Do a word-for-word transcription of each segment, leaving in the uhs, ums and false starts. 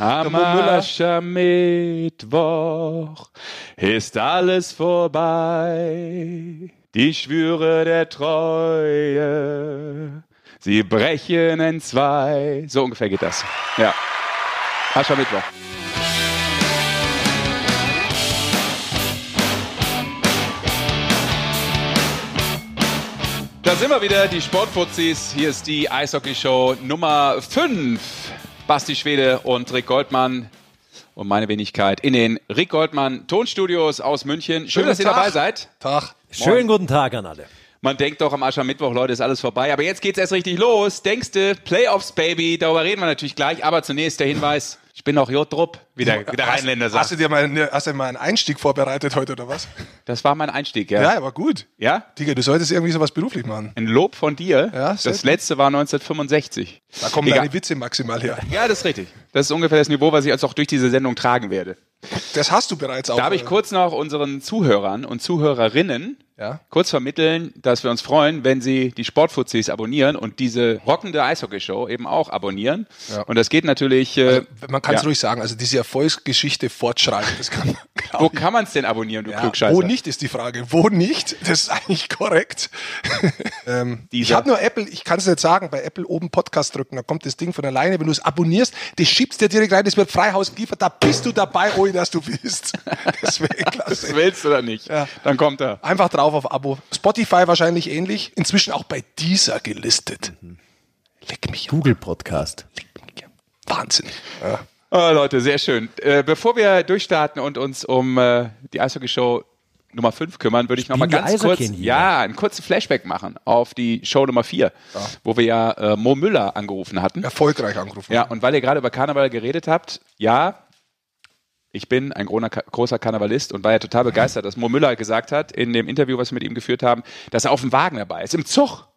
Am Aschermittwoch ist alles vorbei. Die Schwüre der Treue, sie brechen in zwei. So ungefähr geht das. Ja. Aschermittwoch. Da sind wir wieder, die Sportfuzzis. Hier ist die Eishockey-Show Nummer fünf. Basti Schwede und Rick Goldmann und meine Wenigkeit in den Rick Goldmann Tonstudios aus München. Schön, Schön dass Tag. ihr dabei seid. Tag. Schönen guten Tag an alle. Man denkt doch am Aschermittwoch, Leute, ist alles vorbei. Aber jetzt geht's erst richtig los. Denkste, Playoffs, Baby. Darüber reden wir natürlich gleich. Aber zunächst der Hinweis, ich bin noch Jodrup, wie der, wie der hast, Rheinländer sagt. Hast du dir mal, hast du mal einen Einstieg vorbereitet heute oder was? Das war mein Einstieg, ja. Ja, aber gut. Ja? Digga, du solltest irgendwie sowas beruflich machen. Ein Lob von dir. Ja, das letzte war neunzehnhundertfünfundsechzig. Da kommen Egal. deine Witze maximal her. Ja, das ist richtig. Das ist ungefähr das Niveau, was ich jetzt auch durch diese Sendung tragen werde. Das hast du bereits auch. Darf ich kurz noch unseren Zuhörern und Zuhörerinnen ja? kurz vermitteln, dass wir uns freuen, wenn sie die Sportfuzzis abonnieren und diese rockende Eishockey-Show eben auch abonnieren. Ja. Und das geht natürlich... Äh, also, man kann es ja. ruhig sagen, also diese Erfolgsgeschichte fortschreiben, das kann man... Wo kann man es denn abonnieren, du ja, Klugscheißer? Wo nicht ist die Frage. Wo nicht? Das ist eigentlich korrekt. ähm, ich habe nur Apple, ich kann es nicht sagen, bei Apple oben Podcast drücken, da kommt das Ding von alleine. Wenn du es abonnierst, das schiebst dir direkt rein, das wird Freihaus geliefert, da bist du dabei, ohne dass du willst. Das wäre klasse. Das willst du oder nicht? Ja. Dann kommt er. Einfach drauf auf Abo. Spotify wahrscheinlich ähnlich. Inzwischen auch bei Deezer gelistet. Mhm. Leck mich. Google Podcast. Leck mich. Wahnsinn. Ja. Oh, Leute, sehr schön. Äh, bevor wir durchstarten und uns um äh, die Eishockey-Show Nummer fünf kümmern, würde ich nochmal ganz kurz hier. ja, einen kurzen Flashback machen auf die Show Nummer vier, ja. wo wir ja äh, Mo Müller angerufen hatten. Erfolgreich angerufen. Ja, und weil ihr gerade über Karneval geredet habt, ja, ich bin ein großer Karnevalist und war ja total begeistert, dass Mo Müller gesagt hat in dem Interview, was wir mit ihm geführt haben, dass er auf dem Wagen dabei ist. Im Zug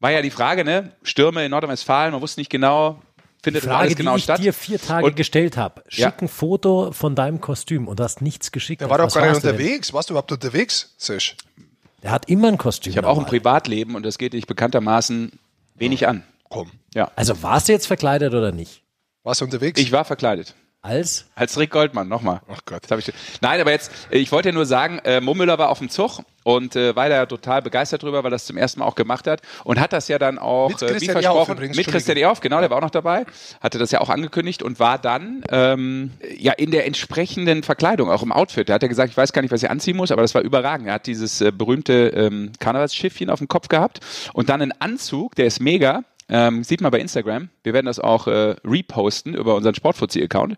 war ja die Frage, ne? Stürme in Nordrhein-Westfalen, man wusste nicht genau... Findet die Frage, alles genau die ich statt. dir vier Tage und, gestellt habe. Schick ja. ein Foto von deinem Kostüm und du hast nichts geschickt. Der war doch gar nicht unterwegs. Denn? Warst du überhaupt unterwegs, Sisch? Der hat immer ein Kostüm. Ich habe auch ein Privatleben und das geht dich bekanntermaßen wenig an. Komm. Ja. Also warst du jetzt verkleidet oder nicht? Warst du unterwegs? Ich war verkleidet. Als? Als Rick Goldmann, nochmal. Ach Gott. Das hab ich... Nein, aber jetzt, ich wollte ja nur sagen, äh, Mo Müller war auf dem Zug und äh, war da total begeistert drüber, weil er das zum ersten Mal auch gemacht hat und hat das ja dann auch, mit äh, wie versprochen, übrigens, mit Christian Dier, genau, der war auch noch dabei, hatte das ja auch angekündigt und war dann ähm, ja in der entsprechenden Verkleidung, auch im Outfit. Da hat er gesagt, ich weiß gar nicht, was ich anziehen muss, aber das war überragend. Er hat dieses äh, berühmte ähm, Karnevalsschiffchen auf dem Kopf gehabt und dann einen Anzug, der ist mega. Ähm, sieht man bei Instagram, wir werden das auch äh, reposten über unseren Sportfuzzi-Account,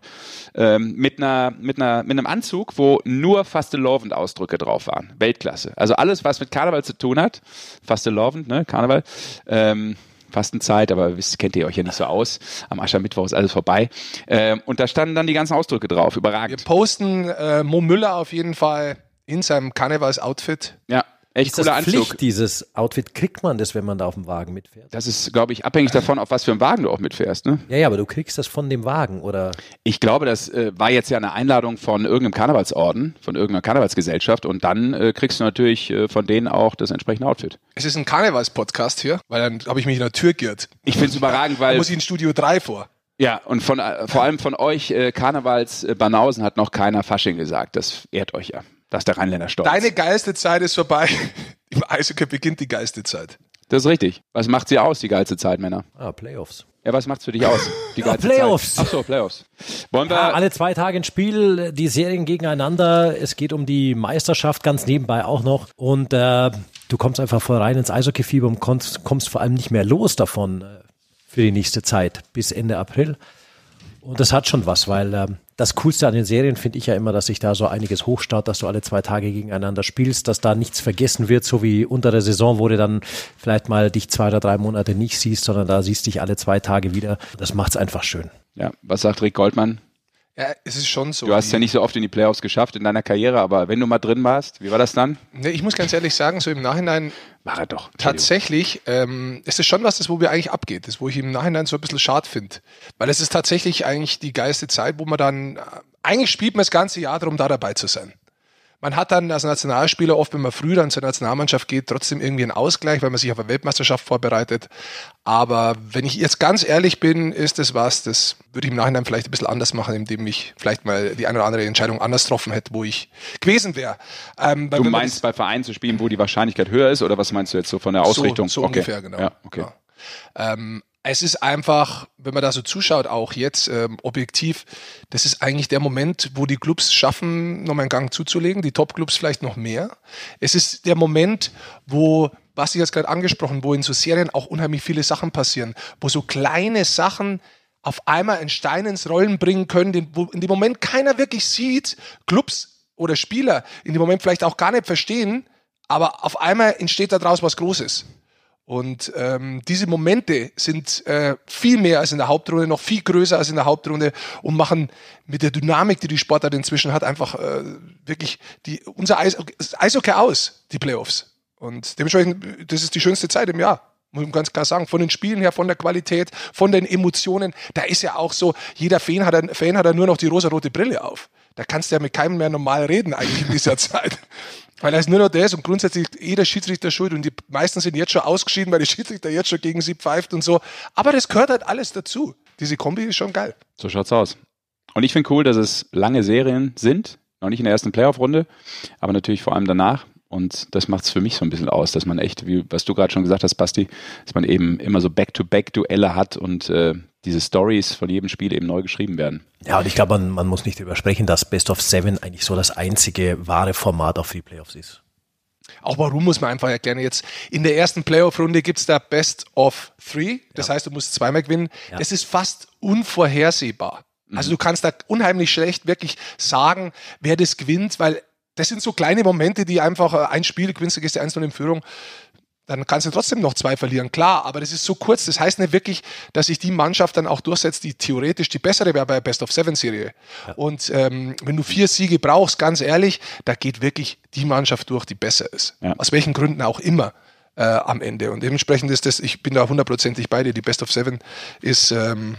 ähm, mit, einer, mit, einer, mit einem Anzug, wo nur Fastelovend-Ausdrücke drauf waren. Weltklasse. Also alles, was mit Karneval zu tun hat, Fastelovend, ne, Karneval, ähm, Fastenzeit, aber wisst, kennt ihr euch ja nicht so aus. Am Aschermittwoch ist alles vorbei. Ähm, und da standen dann die ganzen Ausdrücke drauf, überragend. Wir posten äh, Mo Müller auf jeden Fall in seinem Karnevals-Outfit. Ja. Echt ist cooler das Anzug. Pflicht, dieses Outfit? Kriegt man das, wenn man da auf dem Wagen mitfährt? Das ist, glaube ich, abhängig davon, auf was für einen Wagen du auch mitfährst. Ne? Ja, ja, aber du kriegst das von dem Wagen, oder? Ich glaube, das äh, war jetzt ja eine Einladung von irgendeinem Karnevalsorden, von irgendeiner Karnevalsgesellschaft und dann äh, kriegst du natürlich äh, von denen auch das entsprechende Outfit. Es ist ein Karnevals-Podcast hier, weil dann habe ich mich in der Tür geirrt. Ich finde es überragend, weil... Da muss ich in Studio drei vor. Ja, und von, äh, vor allem von euch äh, Karnevals-Banausen hat noch keiner Fasching gesagt. Das ehrt euch ja. Das ist der Rheinländer stolz. Deine Geistezeit ist vorbei. Im Eishockey beginnt die Geistezeit. Das ist richtig. Was macht sie aus, die Geistezeit, Männer? Ah, Playoffs. Ja, was macht's für dich aus? Die ja, Playoffs. Achso, Playoffs. Wollen wir ja, alle zwei Tage ein Spiel, die Serien gegeneinander. Es geht um die Meisterschaft ganz nebenbei auch noch. Und äh, du kommst einfach voll rein ins Eishockey-Fieber und kommst, kommst vor allem nicht mehr los davon äh, für die nächste Zeit bis Ende April. Und das hat schon was, weil äh, das Coolste an den Serien finde ich ja immer, dass sich da so einiges hochstaut, dass du alle zwei Tage gegeneinander spielst, dass da nichts vergessen wird, so wie unter der Saison, wo du dann vielleicht mal dich zwei oder drei Monate nicht siehst, sondern da siehst dich alle zwei Tage wieder. Das macht's einfach schön. Ja, was sagt Rick Goldmann? Ja, es ist schon so. Du hast ja nicht so oft in die Playoffs geschafft in deiner Karriere, aber wenn du mal drin warst, wie war das dann? Nee, ich muss ganz ehrlich sagen, so im Nachhinein war er doch. Tatsächlich ähm, es ist schon was, das wo mir eigentlich abgeht, das wo ich im Nachhinein so ein bisschen schade finde. Weil es ist tatsächlich eigentlich die geilste Zeit, wo man dann, eigentlich spielt man das ganze Jahr darum, da dabei zu sein. man hat dann als Nationalspieler oft, wenn man früh dann zur Nationalmannschaft geht, trotzdem irgendwie einen Ausgleich, weil man sich auf eine Weltmeisterschaft vorbereitet. Aber wenn ich jetzt ganz ehrlich bin, ist das was, das würde ich im Nachhinein vielleicht ein bisschen anders machen, indem ich vielleicht mal die eine oder andere Entscheidung anders getroffen hätte, wo ich gewesen wäre. Ähm, du meinst, bei Vereinen zu spielen, wo die Wahrscheinlichkeit höher ist? Oder was meinst du jetzt so von der Ausrichtung? So, so okay. ungefähr, genau. Ja, okay. Ja. Ähm, es ist einfach, wenn man da so zuschaut, auch jetzt ähm, objektiv, das ist eigentlich der Moment, wo die Clubs schaffen, nochmal einen Gang zuzulegen, die Top-Clubs vielleicht noch mehr. Es ist der Moment, wo, was ich jetzt gerade angesprochen, wo in so Serien auch unheimlich viele Sachen passieren, wo so kleine Sachen auf einmal einen Stein ins Rollen bringen können, den, wo in dem Moment keiner wirklich sieht, Clubs oder Spieler in dem Moment vielleicht auch gar nicht verstehen, aber auf einmal entsteht daraus was Großes. Und ähm, diese Momente sind äh, viel mehr als in der Hauptrunde, noch viel größer als in der Hauptrunde und machen mit der Dynamik, die die Sportart inzwischen hat, einfach äh, wirklich die, unser Eis, Eishockey aus, die Playoffs. Und dementsprechend, das ist die schönste Zeit im Jahr, muss man ganz klar sagen. Von den Spielen her, von der Qualität, von den Emotionen, da ist ja auch so, jeder Fan hat, Fan hat ja nur noch die rosa-rote Brille auf. Da kannst du ja mit keinem mehr normal reden eigentlich in dieser Zeit. Weil da ist nur noch das und grundsätzlich jeder Schiedsrichter schuld und die meisten sind jetzt schon ausgeschieden, weil der Schiedsrichter jetzt schon gegen sie pfeift und so. Aber das gehört halt alles dazu. Diese Kombi ist schon geil. So schaut's aus. Und ich finde cool, dass es lange Serien sind, noch nicht in der ersten Playoff-Runde, aber natürlich vor allem danach. Und das macht's für mich so ein bisschen aus, dass man echt, wie was du gerade schon gesagt hast, Basti, dass man eben immer so Back-to-Back-Duelle hat und äh, diese Stories von jedem Spiel eben neu geschrieben werden. Ja, und ich glaube, man, man muss nicht darüber sprechen, dass Best of Seven eigentlich so das einzige wahre Format auch für die Playoffs ist. Auch warum muss man einfach erklären, jetzt in der ersten Playoff-Runde gibt es da Best of Three, das ja. heißt, du musst zweimal gewinnen. Ja. Das ist fast unvorhersehbar. Mhm. Also du kannst da unheimlich schlecht wirklich sagen, wer das gewinnt, weil das sind so kleine Momente, die einfach ein Spiel, gewinnst du, gehst du eins null in Führung, dann kannst du trotzdem noch zwei verlieren, klar, aber das ist so kurz, das heißt nicht wirklich, dass sich die Mannschaft dann auch durchsetzt, die theoretisch die bessere wäre bei der Best-of-Seven-Serie. Ja. Und ähm, wenn du vier Siege brauchst, ganz ehrlich, da geht wirklich die Mannschaft durch, die besser ist. Ja. Aus welchen Gründen auch immer äh, am Ende. Und dementsprechend ist das, ich bin da hundertprozentig bei dir, die Best-of-Seven ist ähm,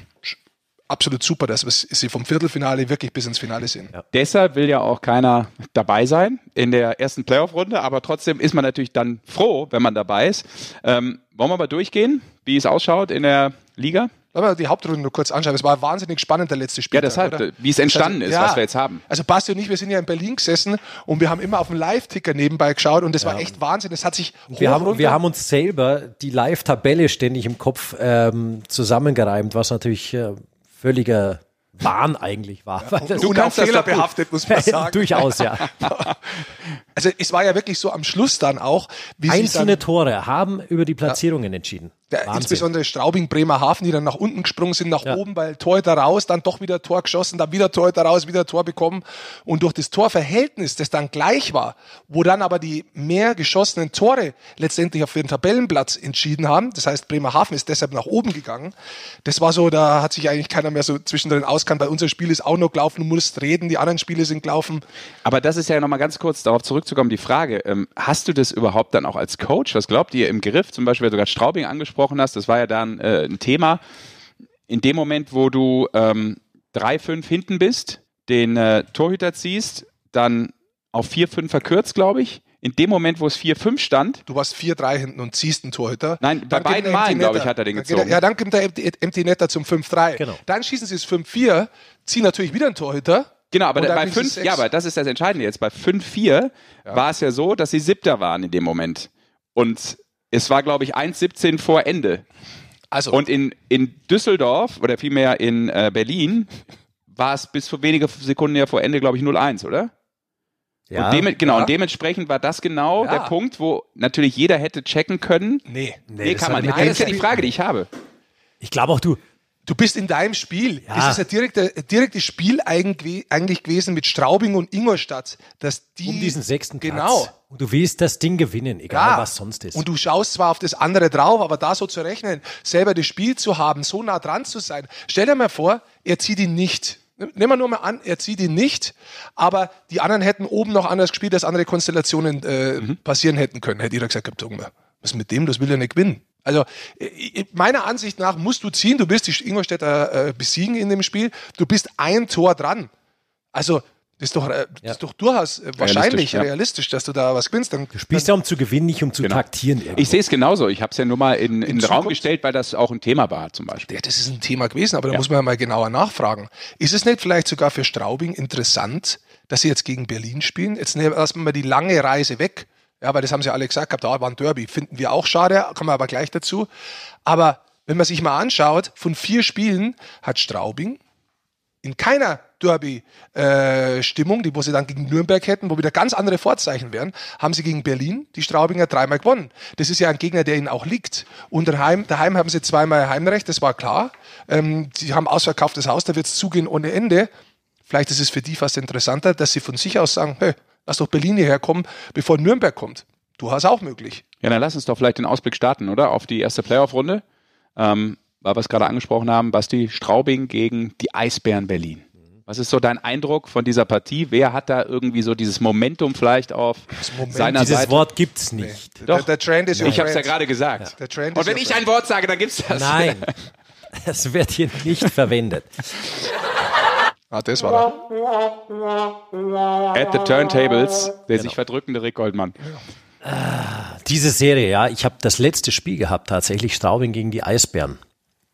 absolut super, dass wir sie vom Viertelfinale wirklich bis ins Finale sehen. Ja. Deshalb will ja auch keiner dabei sein in der ersten Playoff-Runde, aber trotzdem ist man natürlich dann froh, wenn man dabei ist. Ähm, wollen wir mal durchgehen, wie es ausschaut in der Liga? Lass mal die Hauptrunde nur kurz anschauen. Es war wahnsinnig spannend, der letzte Spieltag. Ja, deshalb, oder? Wie es entstanden also, ist, ja, was wir jetzt haben. Also Basti und ich, wir sind ja in Berlin gesessen und wir haben immer auf den Live-Ticker nebenbei geschaut und das ja. war echt Wahnsinn. Das hat sich wir haben, wir haben uns selber die Live-Tabelle ständig im Kopf ähm, zusammengereimt, was natürlich Äh, völliger Wahn eigentlich war. Ja, weil das du kannst das fehlerbehaftet, muss man sagen. Durchaus, ja. Also es war ja wirklich so am Schluss dann auch, wie einzelne dann, Tore haben über die Platzierungen ja, entschieden. Der, insbesondere Straubing, Bremerhaven, die dann nach unten gesprungen sind, nach ja. oben, weil Torhüter raus, dann doch wieder Tor geschossen, dann wieder Torhüter raus, wieder Tor bekommen. Und durch das Torverhältnis, das dann gleich war, wo dann aber die mehr geschossenen Tore letztendlich auf den Tabellenplatz entschieden haben, das heißt Bremerhaven ist deshalb nach oben gegangen, das war so, da hat sich eigentlich keiner mehr so zwischendrin auskannt, weil unser Spiel ist auch noch gelaufen, du musst reden, die anderen Spiele sind gelaufen. Aber das ist ja nochmal ganz kurz darauf zurück zu kommen, die Frage, ähm, hast du das überhaupt dann auch als Coach, was glaubt ihr, im Griff, zum Beispiel, weil du gerade Straubing angesprochen hast, das war ja dann äh, ein Thema, in dem Moment, wo du ähm, drei fünf hinten bist, den äh, Torhüter ziehst, dann auf vier fünf verkürzt, glaube ich, in dem Moment, wo es vier fünf stand. Du warst vier drei hinten und ziehst einen Torhüter. Nein, bei beiden Malen, glaube ich, hat er den gezogen. Ja, dann kommt der Empty Netter zum fünf drei. Genau. Dann schießen sie es fünf vier, ziehen natürlich wieder einen Torhüter. Genau, aber bei fünf, ja, aber das ist das Entscheidende jetzt. Bei fünf vier ja. war es ja so, dass sie Siebter waren in dem Moment. Und es war, glaube ich, eins siebzehn vor Ende. Also. Und in, in Düsseldorf, oder vielmehr in äh, Berlin, war es bis vor wenige Sekunden ja vor Ende, glaube ich, null eins, oder? Ja. Und dem, genau, ja. und dementsprechend war das genau ja. der Punkt, wo natürlich jeder hätte checken können. Nee, nee, nee kann man nicht. Das ist ja die Frage, die ich habe. Ich glaube auch du. Du bist in deinem Spiel. Ja. Das ist ein direkter, direktes Spiel eigentlich gewesen mit Straubing und Ingolstadt. Dass die, um diesen sechsten Platz. Genau. Und du willst das Ding gewinnen, egal ja. was sonst ist. Und du schaust zwar auf das andere drauf, aber da so zu rechnen, selber das Spiel zu haben, so nah dran zu sein. Stell dir mal vor, er zieht ihn nicht. Nehmen wir nur mal an, er zieht ihn nicht, aber die anderen hätten oben noch anders gespielt, dass andere Konstellationen äh, mhm. passieren hätten können. Hätte jeder gesagt, was mit dem, das will er nicht gewinnen. Also meiner Ansicht nach musst du ziehen, du willst die Ingolstädter äh, besiegen in dem Spiel, du bist ein Tor dran. Also Das ist doch, das ja. ist doch durchaus wahrscheinlich realistisch, ja. realistisch, dass du da was gewinnst. Dann, du spielst ja um zu gewinnen, nicht um zu genau. taktieren. Irgendwo. Ich sehe es genauso. Ich habe es ja nur mal in, in, in den Zukunft Raum gestellt, weil das auch ein Thema war zum Beispiel. Ja, das ist ein Thema gewesen, aber da ja. muss man ja mal genauer nachfragen. Ist es nicht vielleicht sogar für Straubing interessant, dass sie jetzt gegen Berlin spielen? Jetzt lassen wir mal die lange Reise weg. Ja, weil das haben sie alle gesagt gehabt, da war ein Derby. Finden wir auch schade, kommen wir aber gleich dazu. Aber wenn man sich mal anschaut, von vier Spielen hat Straubing in keiner Derby-Stimmung, äh, die wo sie dann gegen Nürnberg hätten, wo wieder ganz andere Vorzeichen wären, haben sie gegen Berlin die Straubinger dreimal gewonnen. Das ist ja ein Gegner, der ihnen auch liegt. Und daheim, daheim haben sie zweimal Heimrecht, das war klar. Ähm, sie haben ausverkauftes Haus, da wird es zugehen ohne Ende. Vielleicht ist es für die fast interessanter, dass sie von sich aus sagen, hey, lass doch Berlin hierher kommen, bevor Nürnberg kommt. Du hast auch möglich. Ja, dann lass uns doch vielleicht den Ausblick starten, oder? Auf die erste Playoff-Runde. Ähm, weil wir es gerade angesprochen haben, Basti, Straubing gegen die Eisbären Berlin. Was ist so dein Eindruck von dieser Partie? Wer hat da irgendwie so dieses Momentum vielleicht auf Moment, seiner dieses Seite? Dieses Wort gibt's nicht. Nee. Doch, der, der Trend ist ich habe es ja gerade gesagt. Ja. Der Trend und wenn ich ein Wort sage, dann gibt's das. Nein, das wird hier nicht verwendet. Ah, das war das. At the Turntables, der genau. sich verdrückende Rick Goldmann. Ah, diese Serie, ja, ich habe das letzte Spiel gehabt, tatsächlich Straubing gegen die Eisbären.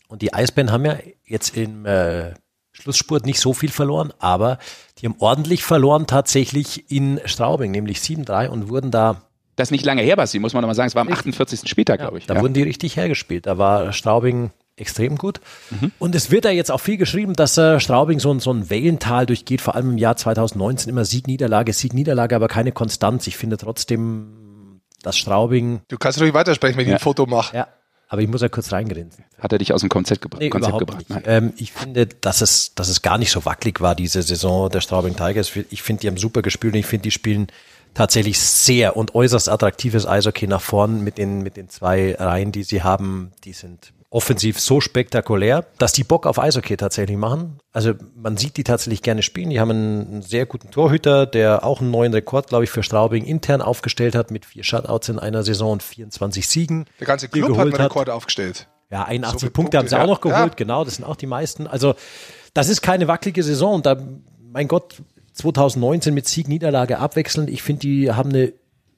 Und die Eisbären haben ja jetzt im äh, Schlussspurt nicht so viel verloren, aber die haben ordentlich verloren tatsächlich in Straubing, nämlich sieben drei und wurden da... Das ist nicht lange her, Basti, muss man nochmal sagen, es war am achtundvierzigsten Spieltag, ja, glaube ich. Da ja. wurden die richtig hergespielt, da war Straubing extrem gut. Mhm. Und es wird ja jetzt auch viel geschrieben, dass äh, Straubing so, so ein Wellental durchgeht, vor allem im Jahr zweitausendneunzehn immer Sieg-Niederlage, Sieg-Niederlage, aber keine Konstanz. Ich finde trotzdem, dass Straubing... Du kannst ruhig weitersprechen, wenn ja. ich ein Foto mache. Ja. Aber ich muss ja kurz reingrinsen. Hat er dich aus dem Konzept, gebra- nee, Konzept gebracht? Ähm, ich finde, dass es, dass es gar nicht so wackelig war, diese Saison der Straubing Tigers. Ich finde, die haben super gespielt und ich finde, die spielen tatsächlich sehr und äußerst attraktives Eishockey nach vorn mit den, mit den zwei Reihen, die sie haben. Die sind offensiv so spektakulär, dass die Bock auf Eishockey tatsächlich machen. Also man sieht die tatsächlich gerne spielen. Die haben einen sehr guten Torhüter, der auch einen neuen Rekord, glaube ich, für Straubing intern aufgestellt hat mit vier Shutouts in einer Saison und vierundzwanzig Siegen. Der ganze Club hat einen Rekord hat. aufgestellt. Ja, einundachtzig so Punkte, Punkte haben sie ja. auch noch geholt. Ja. Genau, das sind auch die meisten. Also das ist keine wackelige Saison. Und da, mein Gott, zweitausendneunzehn mit Sieg-Niederlage abwechselnd. Ich finde, die haben eine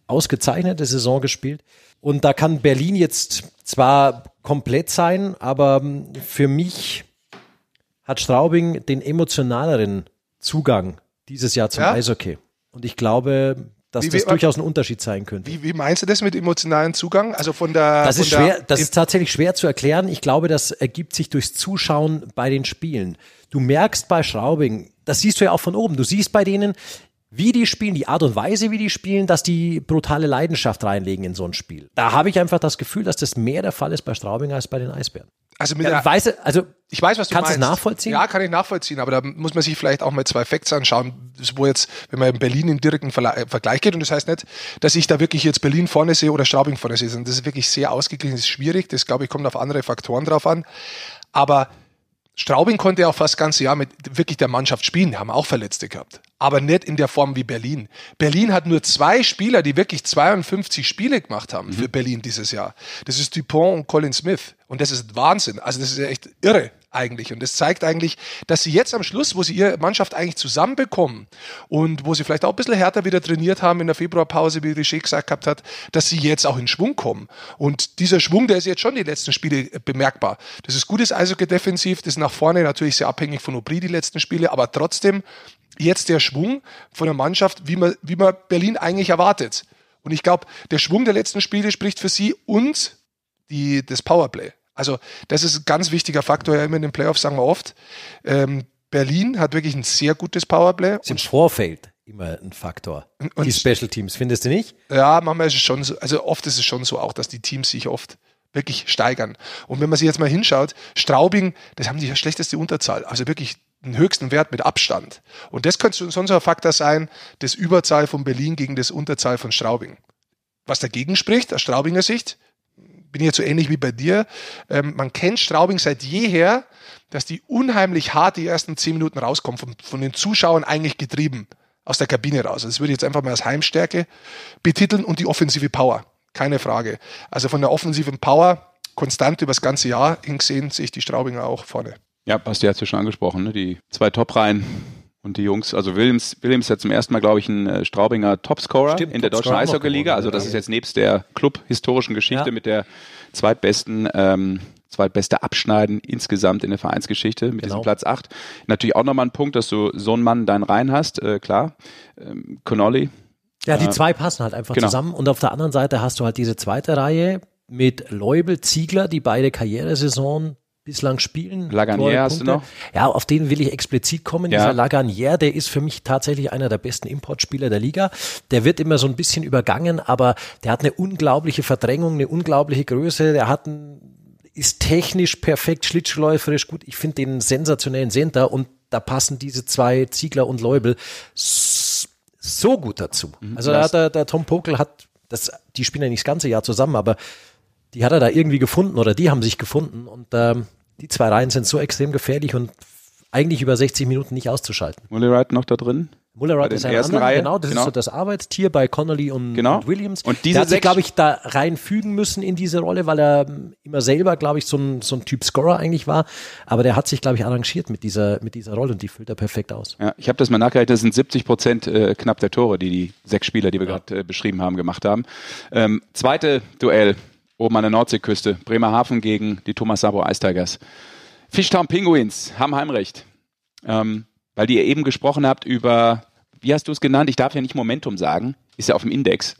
ausgezeichnete Saison gespielt. Und da kann Berlin jetzt zwar komplett sein, aber für mich hat Straubing den emotionaleren Zugang dieses Jahr zum ja? Eishockey. Und ich glaube, dass wie, das wie, durchaus ein Unterschied sein könnte. Wie, wie meinst du das mit emotionalen Zugang? Also von der, das, von ist, der schwer, das ist tatsächlich schwer zu erklären. Ich glaube, das ergibt sich durchs Zuschauen bei den Spielen. Du merkst bei Straubing, das siehst du ja auch von oben, du siehst bei denen, wie die spielen, die Art und Weise, wie die spielen, dass die brutale Leidenschaft reinlegen in so ein Spiel. Da habe ich einfach das Gefühl, dass das mehr der Fall ist bei Straubing als bei den Eisbären. Also, mit ja, der, weiß, also ich weiß, was du kannst meinst. Kannst du es nachvollziehen? Ja, kann ich nachvollziehen, aber da muss man sich vielleicht auch mal zwei Facts anschauen, wo jetzt, wenn man in Berlin in direkten Verla- Vergleich geht, und das heißt nicht, dass ich da wirklich jetzt Berlin vorne sehe oder Straubing vorne sehe, sondern das ist wirklich sehr ausgeglichen, das ist schwierig, das glaube ich kommt auf andere Faktoren drauf an, aber Straubing konnte ja auch fast das ganze Jahr mit wirklich der Mannschaft spielen. Die haben auch Verletzte gehabt. Aber nicht in der Form wie Berlin. Berlin hat nur zwei Spieler, die wirklich zweiundfünfzig Spiele gemacht haben mhm. für Berlin dieses Jahr. Das ist Dupont und Colin Smith. Und das ist Wahnsinn. Also das ist echt irre eigentlich. Und das zeigt eigentlich, dass sie jetzt am Schluss, wo sie ihre Mannschaft eigentlich zusammenbekommen und wo sie vielleicht auch ein bisschen härter wieder trainiert haben in der Februarpause, wie Richer gesagt gehabt hat, dass sie jetzt auch in Schwung kommen. Und dieser Schwung, der ist jetzt schon die letzten Spiele bemerkbar. Das ist gutes Eishockey defensiv, das ist nach vorne natürlich sehr abhängig von Aubry die letzten Spiele, aber trotzdem jetzt der Schwung von der Mannschaft, wie man, wie man Berlin eigentlich erwartet. Und ich glaube, der Schwung der letzten Spiele spricht für sie und die, das Powerplay. Also das ist ein ganz wichtiger Faktor, ja immer in den Playoffs sagen wir oft. Ähm, Berlin hat wirklich ein sehr gutes Powerplay. Ist im Vorfeld immer ein Faktor, und die Special Teams, findest du nicht? Ja, manchmal ist es schon so, also oft ist es schon so auch, dass die Teams sich oft wirklich steigern. Und wenn man sich jetzt mal hinschaut, Straubing, das haben die schlechteste Unterzahl, also wirklich den höchsten Wert mit Abstand. Und das könnte sonst ein Faktor sein, das Überzahl von Berlin gegen das Unterzahl von Straubing. Was dagegen spricht, aus Straubinger Sicht, bin jetzt so ähnlich wie bei dir. Ähm, man kennt Straubing seit jeher, dass die unheimlich hart die ersten zehn Minuten rauskommen, von, von den Zuschauern eigentlich getrieben, aus der Kabine raus. Das würde ich jetzt einfach mal als Heimstärke betiteln und die offensive Power, keine Frage. Also von der offensiven Power konstant über das ganze Jahr hingesehen, sehe ich die Straubinger auch vorne. Ja, Basti hat es ja schon angesprochen, ne? Die zwei Top-Reihen Und die Jungs, also Williams, Williams ist ja zum ersten Mal, glaube ich, ein äh, Straubinger Topscorer Stimmt, in der Topscorer deutschen Eishockey-Liga. Also das ist jetzt nebst der Club-historischen Geschichte ja. mit der zweitbesten, ähm, zweitbeste Abschneiden insgesamt in der Vereinsgeschichte mit genau. diesem Platz acht. Natürlich auch nochmal ein Punkt, dass du so einen Mann in deinen Reihen hast, äh, klar. Ähm, Connolly. Ja, die äh, zwei passen halt einfach genau. zusammen. Und auf der anderen Seite hast du halt diese zweite Reihe mit Leubel, Ziegler, die beide Karrieresaison bislang spielen. Laganière hast du noch? Ja, auf den will ich explizit kommen. Ja. Dieser Laganière, der ist für mich tatsächlich einer der besten Importspieler der Liga. Der wird immer so ein bisschen übergangen, aber der hat eine unglaubliche Verdrängung, eine unglaubliche Größe. Der hat ein, ist technisch perfekt, schlittschuhläuferisch gut. Ich finde den sensationellen Center und da passen diese zwei, Ziegler und Leubel, so gut dazu. Also da hat der, der Tom Pokel hat, das, die spielen ja nicht das ganze Jahr zusammen, aber die hat er da irgendwie gefunden oder die haben sich gefunden und ähm, die zwei Reihen sind so extrem gefährlich und eigentlich über sechzig Minuten nicht auszuschalten. Mullerite noch da drin? Mullerite ist eine ersten andere, Reihe. Genau, das genau. ist so das Arbeitstier bei Connolly und, genau. und Williams. Und diese der hat sich, glaube ich, da reinfügen müssen in diese Rolle, weil er immer selber, glaube ich, so ein, so ein Typ Scorer eigentlich war. Aber der hat sich, glaube ich, arrangiert mit dieser, mit dieser Rolle und die füllt er perfekt aus. Ja, ich habe das mal nachgerechnet, das sind siebzig Prozent äh, knapp der Tore, die die sechs Spieler, die wir ja. gerade äh, beschrieben haben, gemacht haben. Ähm, zweite Duell. Oben an der Nordseeküste, Bremerhaven gegen die Thomas Sabo Ice Tigers. Fishtown Penguins haben Heimrecht, ähm, weil die ihr eben gesprochen habt über, wie hast du es genannt? Ich darf ja nicht Momentum sagen, ist ja auf dem Index,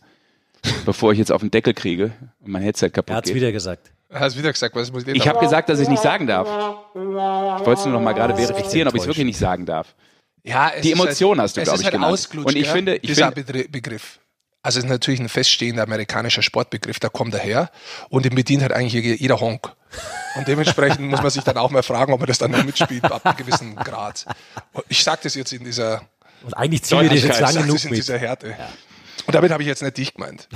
bevor ich jetzt auf den Deckel kriege und mein Headset kaputt er hat's geht. Er hat es wieder gesagt. Er hat es wieder gesagt. Was muss ich denn ich habe gesagt, dass ich nicht sagen darf. Ich wollte es nur noch mal gerade verifizieren, ob ich es wirklich nicht sagen darf. Ja, es die Emotion halt, hast du, glaube ich, halt genannt. Und ich ja, finde, ich dieser find, Begriff. Also es ist natürlich ein feststehender amerikanischer Sportbegriff, da kommt er her und den bedient halt eigentlich jeder Honk. Und dementsprechend muss man sich dann auch mal fragen, ob man das dann noch mitspielt ab einem gewissen Grad. Und ich sage das jetzt in dieser und eigentlich ziehen wir das jetzt lange genug das in dieser Härte. Ja. Und damit habe ich jetzt nicht dich gemeint.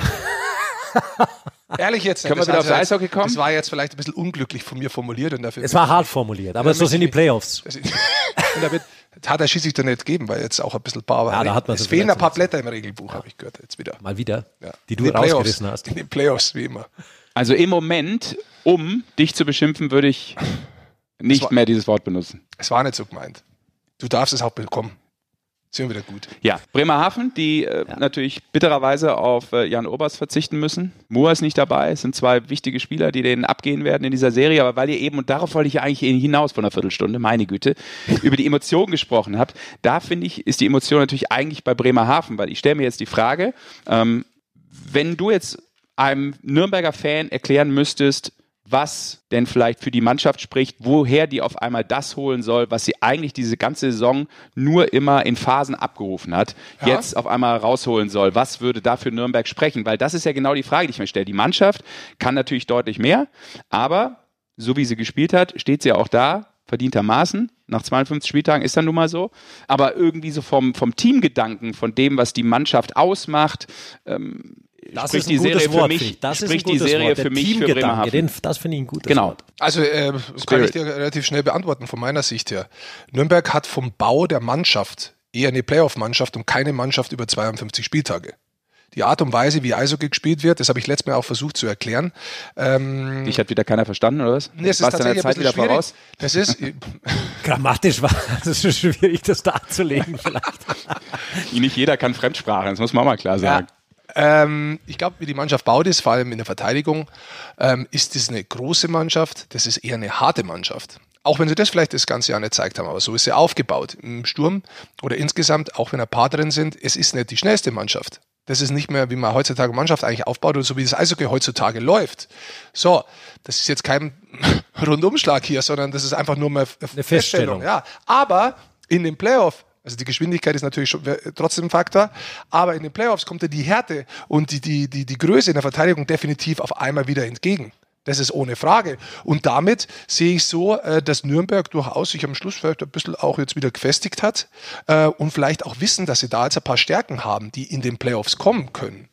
Ehrlich jetzt. Können wir wieder aufs Eishockey kommen? Das war jetzt vielleicht ein bisschen unglücklich von mir formuliert. Und dafür es war hart formuliert, aber so sind die Playoffs. Und damit hat er schließlich dann nicht gegeben, weil jetzt auch ein bisschen Power. Ja, da hat man es fehlen ein paar Blätter im Regelbuch, ja. habe ich gehört jetzt wieder. Mal wieder, ja. die du rausgerissen hast. In den Playoffs, wie immer. Also im Moment, um dich zu beschimpfen, würde ich nicht war, mehr dieses Wort benutzen. Es war nicht so gemeint. Du darfst es auch bekommen. Sind wir wieder gut. Ja, Bremerhaven, die äh, ja. natürlich bittererweise auf äh, Jan Obers verzichten müssen. Moore ist nicht dabei. Es sind zwei wichtige Spieler, die denen abgehen werden in dieser Serie. Aber weil ihr eben, und darauf wollte ich ja eigentlich hinaus von einer Viertelstunde, meine Güte, über die Emotionen gesprochen habt, da finde ich, ist die Emotion natürlich eigentlich bei Bremerhaven. Weil ich stelle mir jetzt die Frage, ähm, wenn du jetzt einem Nürnberger Fan erklären müsstest, was denn vielleicht für die Mannschaft spricht, woher die auf einmal das holen soll, was sie eigentlich diese ganze Saison nur immer in Phasen abgerufen hat, ja. jetzt auf einmal rausholen soll. Was würde da für Nürnberg sprechen? Weil das ist ja genau die Frage, die ich mir stelle. Die Mannschaft kann natürlich deutlich mehr, aber so wie sie gespielt hat, steht sie ja auch da, verdientermaßen. Nach zweiundfünfzig Spieltagen ist dann nun mal so. Aber irgendwie so vom, vom Teamgedanken, von dem, was die Mannschaft ausmacht, ähm, Das spricht ist ein die gutes Serie Wort, für mich. Das spricht ist ein gutes die Serie Wort. Für mich für Bremerhaven. Den, das finde ich ein gutes genau. Wort. Also äh, das kann ich dir relativ schnell beantworten von meiner Sicht her. Nürnberg hat vom Bau der Mannschaft eher eine Playoff-Mannschaft und keine Mannschaft über zweiundfünfzig Spieltage. Die Art und Weise, wie Eishockey gespielt wird, das habe ich letztes Mal auch versucht zu erklären. Ähm, Dich hat wieder keiner verstanden, oder was? Nee, es ist tatsächlich ein bisschen schwierig. Voraus? Das ist grammatisch war es schon schwierig, das darzulegen vielleicht. Nicht jeder kann Fremdsprache, das muss man auch mal klar sagen. Ja. Ähm, ich glaube, wie die Mannschaft baut ist, vor allem in der Verteidigung, ähm, ist das eine große Mannschaft, das ist eher eine harte Mannschaft. Auch wenn sie das vielleicht das ganze Jahr nicht gezeigt haben, aber so ist sie aufgebaut im Sturm oder insgesamt, auch wenn ein paar drin sind, es ist nicht die schnellste Mannschaft. Das ist nicht mehr, wie man heutzutage Mannschaft eigentlich aufbaut oder so wie das Eishockey heutzutage läuft. So, das ist jetzt kein Rundumschlag hier, sondern das ist einfach nur mal eine, eine Feststellung. Feststellung. Ja. Aber in den Playoff Also die Geschwindigkeit ist natürlich schon, trotzdem ein Faktor, aber in den Playoffs kommt ja die Härte und die, die, die, die Größe in der Verteidigung definitiv auf einmal wieder entgegen. Das ist ohne Frage. Und damit sehe ich so, dass Nürnberg durchaus sich am Schluss vielleicht ein bisschen auch jetzt wieder gefestigt hat und vielleicht auch wissen, dass sie da jetzt ein paar Stärken haben, die in den Playoffs kommen können.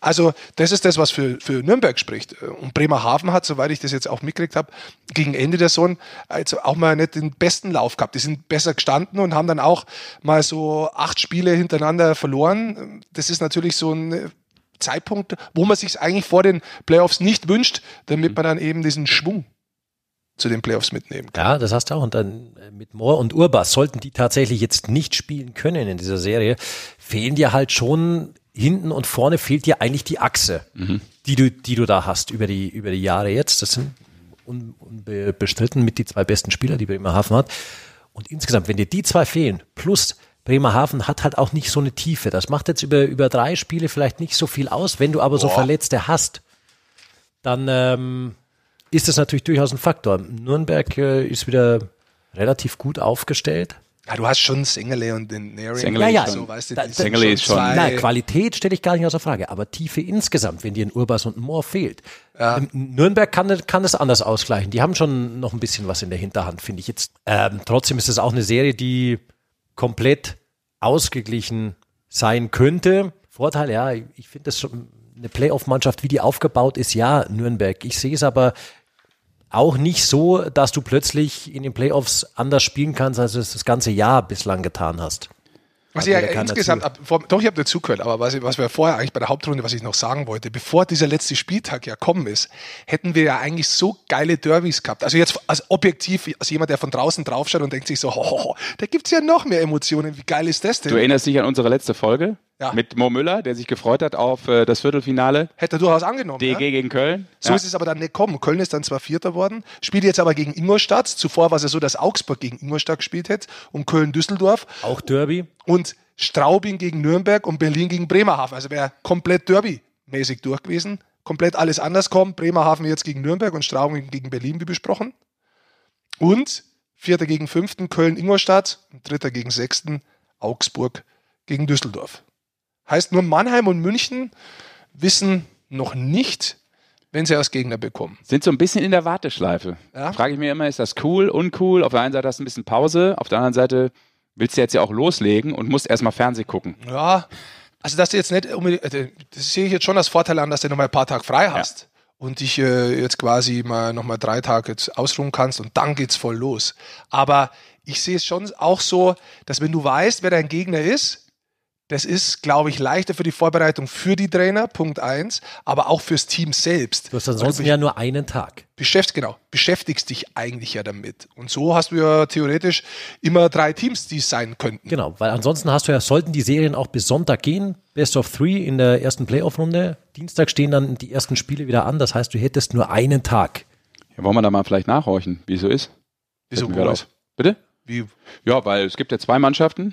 Also das ist das, was für, für Nürnberg spricht. Und Bremerhaven hat, soweit ich das jetzt auch mitgekriegt habe, gegen Ende der Saison also auch mal nicht den besten Lauf gehabt. Die sind besser gestanden und haben dann auch mal so acht Spiele hintereinander verloren. Das ist natürlich so ein Zeitpunkt, wo man sich es eigentlich vor den Playoffs nicht wünscht, damit man dann eben diesen Schwung zu den Playoffs mitnehmen kann. Ja, das hast du auch. Und dann mit Mohr und Urbas, sollten die tatsächlich jetzt nicht spielen können in dieser Serie, fehlen dir halt schon, hinten und vorne fehlt dir eigentlich die Achse, mhm. die du, die du da hast über die, über die Jahre jetzt. Das sind unbestritten mit die zwei besten Spieler, die Bremerhaven hat. Und insgesamt, wenn dir die zwei fehlen, plus Bremerhaven hat halt auch nicht so eine Tiefe. Das macht jetzt über, über drei Spiele vielleicht nicht so viel aus. Wenn du aber Boah. so Verletzte hast, dann ähm, ist das natürlich durchaus ein Faktor. Nürnberg äh, ist wieder relativ gut aufgestellt. Ja, du hast schon Singele und den Neri. Ja, ja, so, weißt du, da, Singele ist schon. Na, Qualität stelle ich gar nicht außer Frage, aber Tiefe insgesamt, wenn dir ein Urbas und ein Mohr fehlt. Ja. Nürnberg kann, kann das anders ausgleichen. Die haben schon noch ein bisschen was in der Hinterhand, finde ich jetzt. Ähm, trotzdem ist es auch eine Serie, die komplett ausgeglichen sein könnte. Vorteil, ja, ich, ich finde das schon eine Playoff-Mannschaft, wie die aufgebaut ist, ja, Nürnberg. Ich sehe es aber auch nicht so, dass du plötzlich in den Playoffs anders spielen kannst, als du es das ganze Jahr bislang getan hast. Was ich ja insgesamt, ab, vor, doch, ich habe dazugehört, aber was, was wir vorher eigentlich bei der Hauptrunde, was ich noch sagen wollte, bevor dieser letzte Spieltag ja kommen ist, hätten wir ja eigentlich so geile Derbys gehabt. Also jetzt als objektiv, als jemand, der von draußen draufschaut und denkt sich so, oh, da gibt's ja noch mehr Emotionen, wie geil ist das denn? Du erinnerst dich an unsere letzte Folge ja. mit Mo Müller, der sich gefreut hat auf äh, das Viertelfinale. Hätte er durchaus angenommen. D G ja? gegen Köln. So ja. ist es aber dann nicht kommen. Köln ist dann zwar Vierter worden, spielt jetzt aber gegen Ingolstadt. Zuvor war es ja so, dass Augsburg gegen Ingolstadt gespielt hätte und Köln-Düsseldorf. Auch Derby. Und Straubing gegen Nürnberg und Berlin gegen Bremerhaven. Also wäre komplett Derby-mäßig durch gewesen. Komplett alles anders kommen. Bremerhaven jetzt gegen Nürnberg und Straubing gegen Berlin, wie besprochen. Und Vierter gegen Fünften, Köln-Ingolstadt. Und Dritter gegen Sechsten, Augsburg gegen Düsseldorf. Heißt, nur Mannheim und München wissen noch nicht, wenn sie als Gegner bekommen. Sind so ein bisschen in der Warteschleife. Ja? Frage ich mich immer, ist das cool, uncool? Auf der einen Seite hast du ein bisschen Pause, auf der anderen Seite willst du jetzt ja auch loslegen und musst erstmal Fernsehen gucken. Ja, also dass du jetzt nicht, das sehe ich jetzt schon als Vorteil an, dass du nochmal ein paar Tage frei hast ja. und dich äh, jetzt quasi mal nochmal drei Tage jetzt ausruhen kannst und dann geht's voll los. Aber ich sehe es schon auch so, dass wenn du weißt, wer dein Gegner ist, das ist, glaube ich, leichter für die Vorbereitung für die Trainer, Punkt eins, aber auch fürs Team selbst. Du hast ansonsten ja nur einen Tag. Beschäftigst, genau, beschäftigst dich eigentlich ja damit. Und so hast du ja theoretisch immer drei Teams, die es sein könnten. Genau, weil ansonsten hast du ja, sollten die Serien auch bis Sonntag gehen, Best of Three in der ersten Playoff-Runde, Dienstag stehen dann die ersten Spiele wieder an, das heißt, du hättest nur einen Tag. Ja, wollen wir da mal vielleicht nachhorchen, wie es so ist? Wieso gut? Bitte? Wie? Ja, weil es gibt ja zwei Mannschaften,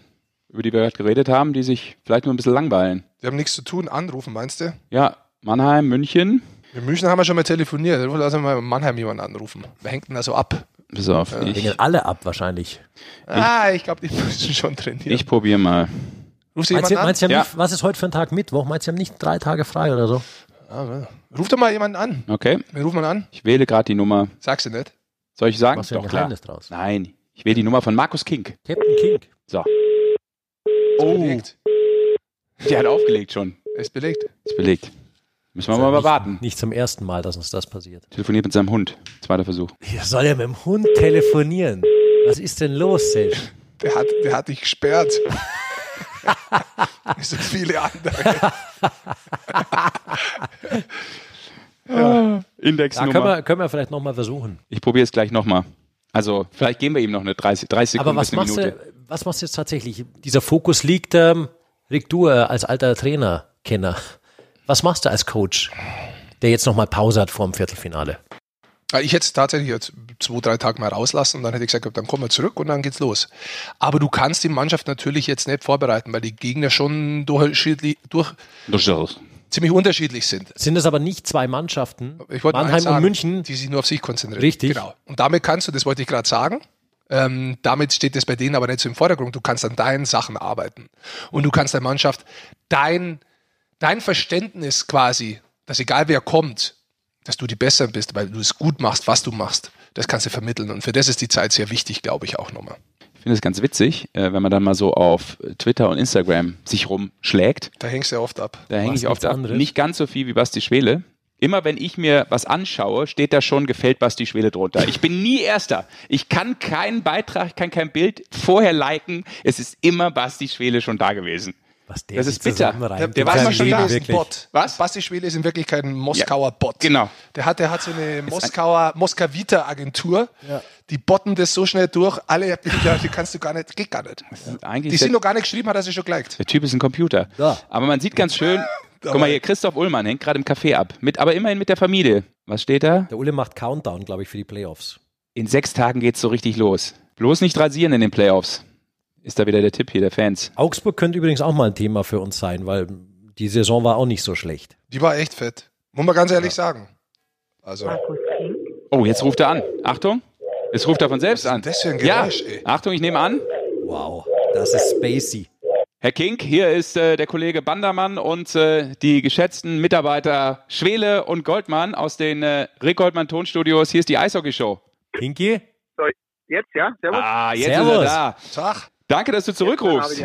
über die wir gerade geredet haben, die sich vielleicht nur ein bisschen langweilen. Die haben nichts zu tun, anrufen, meinst du? Ja, Mannheim, München. In München haben wir schon mal telefoniert. Dann lassen wir mal Mannheim jemanden anrufen. Wer hängt denn da so ab? Bis auf äh, ich. Hängen alle ab wahrscheinlich. Ich, ah, ich glaube, die müssen schon trainieren. Ich probiere mal. Rufst du meinst jemanden meinst an? Ja. Nicht, was ist heute für ein Tag Mittwoch? Meinst du, haben nicht drei Tage frei oder so? Ah, ruf doch mal jemanden an. Okay. Wen rufen wir an? Ich wähle gerade die Nummer. Sagst du nicht? Soll ich sagen? Machst du doch, ein Geheimnis klar. draus? Nein, ich wähle die Nummer von Markus Kink. Captain Kink. So. Oh, die hat aufgelegt schon. Ist belegt. Ist belegt. Müssen wir mal nicht, warten. Nicht zum ersten Mal, dass uns das passiert. Telefoniert mit seinem Hund. Zweiter Versuch. Hier soll er mit dem Hund telefonieren. Was ist denn los, Sesh? Der hat, der hat dich gesperrt. Wie so viele andere. ja. Indexnummer. Da können wir, können wir vielleicht nochmal versuchen. Ich probiere es gleich nochmal. Also vielleicht geben wir ihm noch eine dreißig, dreißig Sekunden. Aber was bis eine machst Minute. Du, was machst du jetzt tatsächlich? Dieser Fokus liegt, ähm, Rick, du als alter Trainer-Kenner, was machst du als Coach, der jetzt nochmal Pause hat vor dem Viertelfinale? Ich hätte es tatsächlich jetzt zwei, drei Tage mal rauslassen und dann hätte ich gesagt, dann kommen wir zurück und dann geht's los. Aber du kannst die Mannschaft natürlich jetzt nicht vorbereiten, weil die Gegner schon durch, durch, durch ziemlich unterschiedlich sind. Sind es aber nicht zwei Mannschaften, Mannheim sagen, und München, die sich nur auf sich konzentrieren. Richtig. Genau. Und damit kannst du, das wollte ich gerade sagen, ähm, damit steht das bei denen aber nicht so im Vordergrund. Du kannst an deinen Sachen arbeiten. Und du kannst der Mannschaft dein, dein Verständnis quasi, dass egal wer kommt, dass du die Besseren bist, weil du es gut machst, was du machst. Das kannst du vermitteln. Und für das ist die Zeit sehr wichtig, glaube ich, auch nochmal. Ich finde es ganz witzig, wenn man dann mal so auf Twitter und Instagram sich rumschlägt. Da hängst du ja oft ab. Da hänge ich oft ab. Anderes? Nicht ganz so viel wie Basti Schwede. Immer wenn ich mir was anschaue, steht da schon, gefällt Basti Schwede drunter. Ich bin nie Erster. Ich kann keinen Beitrag, kann kein Bild vorher liken. Es ist immer Basti Schwede schon da gewesen. Was der das ist bitter. Der, der war schon da, ist ein Bot. Was? Basti Schwede ist in Wirklichkeit ein Moskauer ja. Bot. Genau. Der hat, der hat so eine Moskauer, Moskawiter Agentur. Ja. Die botten das so schnell durch. Alle, die kannst du gar nicht, geht gar nicht. Ja. Die sind noch gar nicht geschrieben, hat er sich schon geliked. Der Typ ist ein Computer. Ja. Aber man sieht ganz schön, guck mal hier, Christoph Ullmann hängt gerade im Café ab. Mit, aber immerhin mit der Familie. Was steht da? Der Ulle macht Countdown, glaube ich, für die Playoffs. In sechs Tagen geht's so richtig los. Bloß nicht rasieren in den Playoffs. Ist da wieder der Tipp hier der Fans. Augsburg könnte übrigens auch mal ein Thema für uns sein, weil die Saison war auch nicht so schlecht. Die war echt fett. Muss man ganz ehrlich ja. sagen. Also. Oh, jetzt ruft er an. Achtung. Jetzt ruft er von selbst an. Das ist ein Geräusch, ja. ey. Achtung, ich nehme an. Wow, das ist spacey. Herr Kink, hier ist äh, der Kollege Bandermann und äh, die geschätzten Mitarbeiter Schwele und Goldmann aus den äh, Rick Goldmann Tonstudios. Hier ist die Eishockey-Show. Kinki? So, jetzt, ja? Servus. Ah, jetzt Servus. Ist er da. Tag. Danke, dass du zurückrufst.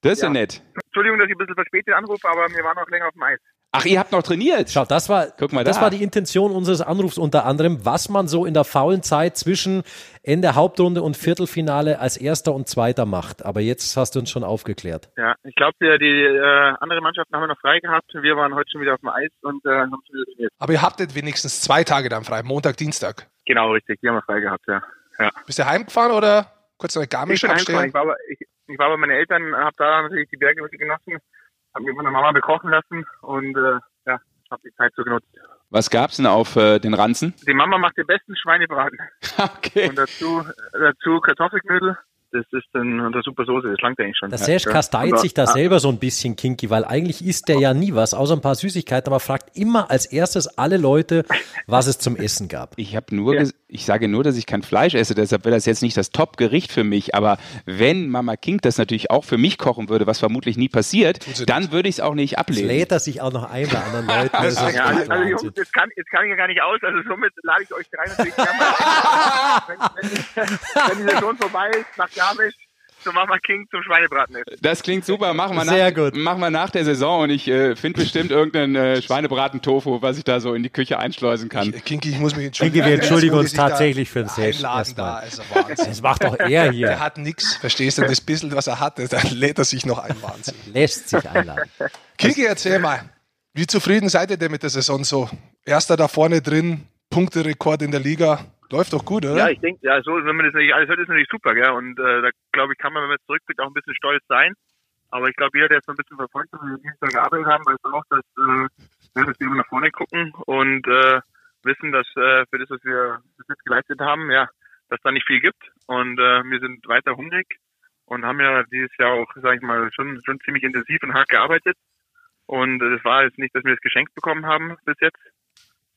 Das ist ja. ja nett. Entschuldigung, dass ich ein bisschen verspätet anrufe, aber wir waren noch länger auf dem Eis. Ach, ihr habt noch trainiert? Schau, das war, Guck mal das da. war die Intention unseres Anrufs unter anderem, was man so in der faulen Zeit zwischen Ende Hauptrunde und Viertelfinale als Erster und Zweiter macht. Aber jetzt hast du uns schon aufgeklärt. Ja, ich glaube, die, die äh, anderen Mannschaften haben wir noch frei gehabt. Wir waren heute schon wieder auf dem Eis und äh, haben schon wieder trainiert. Aber ihr habtet wenigstens zwei Tage dann frei, Montag, Dienstag. Genau, richtig, die haben wir frei gehabt, ja. ja. Bist du heimgefahren oder... Kurz noch gar nicht ich, ich, war aber, ich, ich war bei meinen Eltern, habe da natürlich die Berge genossen, habe mich von der Mama bekochen lassen und äh, ja, habe die Zeit so genutzt. Was gab's denn auf äh, den Ranzen? Die Mama macht den besten Schweinebraten. Okay. Und dazu, dazu Kartoffelknödel. Das ist dann unter super Soße, das langt eigentlich schon. Der Serge kasteit sich da selber so ein bisschen, Kinky, weil eigentlich isst der ja nie was, außer ein paar Süßigkeiten, aber fragt immer als erstes alle Leute, was es zum Essen gab. Ich habe nur, ja. ich sage nur, dass ich kein Fleisch esse, deshalb wäre das jetzt nicht das Top-Gericht für mich, aber wenn Mama Kink das natürlich auch für mich kochen würde, was vermutlich nie passiert, dann würde ich es auch nicht ablehnen. Jetzt lädt er sich auch noch ein bei anderen Leuten. Das ja, also, also Jungs, das kann, das kann ich ja gar nicht aus, also somit lade ich euch rein. Natürlich gerne mal wenn, wenn, wenn die Saison vorbei ist, nach zum Mama Kink zum Schweinebraten ist. Das klingt super, machen wir nach, machen wir nach der Saison und ich äh, finde bestimmt irgendeinen äh, Schweinebraten-Tofu, was ich da so in die Küche einschleusen kann. Ich, äh, Kinky, ich muss mich entschuldigen. Kinky, wir entschuldigen uns tatsächlich für den Sage. Da, also das macht doch er hier. Der hat nichts, verstehst du, das bisschen, was er hat, dann lädt er sich noch ein Wahnsinn. Lässt sich einladen. Kinky, erzähl mal, wie zufrieden seid ihr denn mit der Saison so? Erster da vorne drin, Punkterekord in der Liga. Läuft doch gut, oder? Ja, ich denke, ja, so, wenn man das nicht alles hört, ist natürlich super, gell? Und äh, da glaube ich, kann man, wenn man zurückblickt, auch ein bisschen stolz sein. Aber ich glaube, jeder, der es ein bisschen verfolgt hat, wie wir da gearbeitet haben, weiß auch, dass, äh, dass wir immer nach vorne gucken und äh, wissen, dass äh, für das, was wir bis jetzt geleistet haben, ja, dass da nicht viel gibt. Und äh, wir sind weiter hungrig und haben ja dieses Jahr auch, sage ich mal, schon schon ziemlich intensiv und hart gearbeitet. Und es äh, war jetzt nicht, dass wir das geschenkt bekommen haben bis jetzt,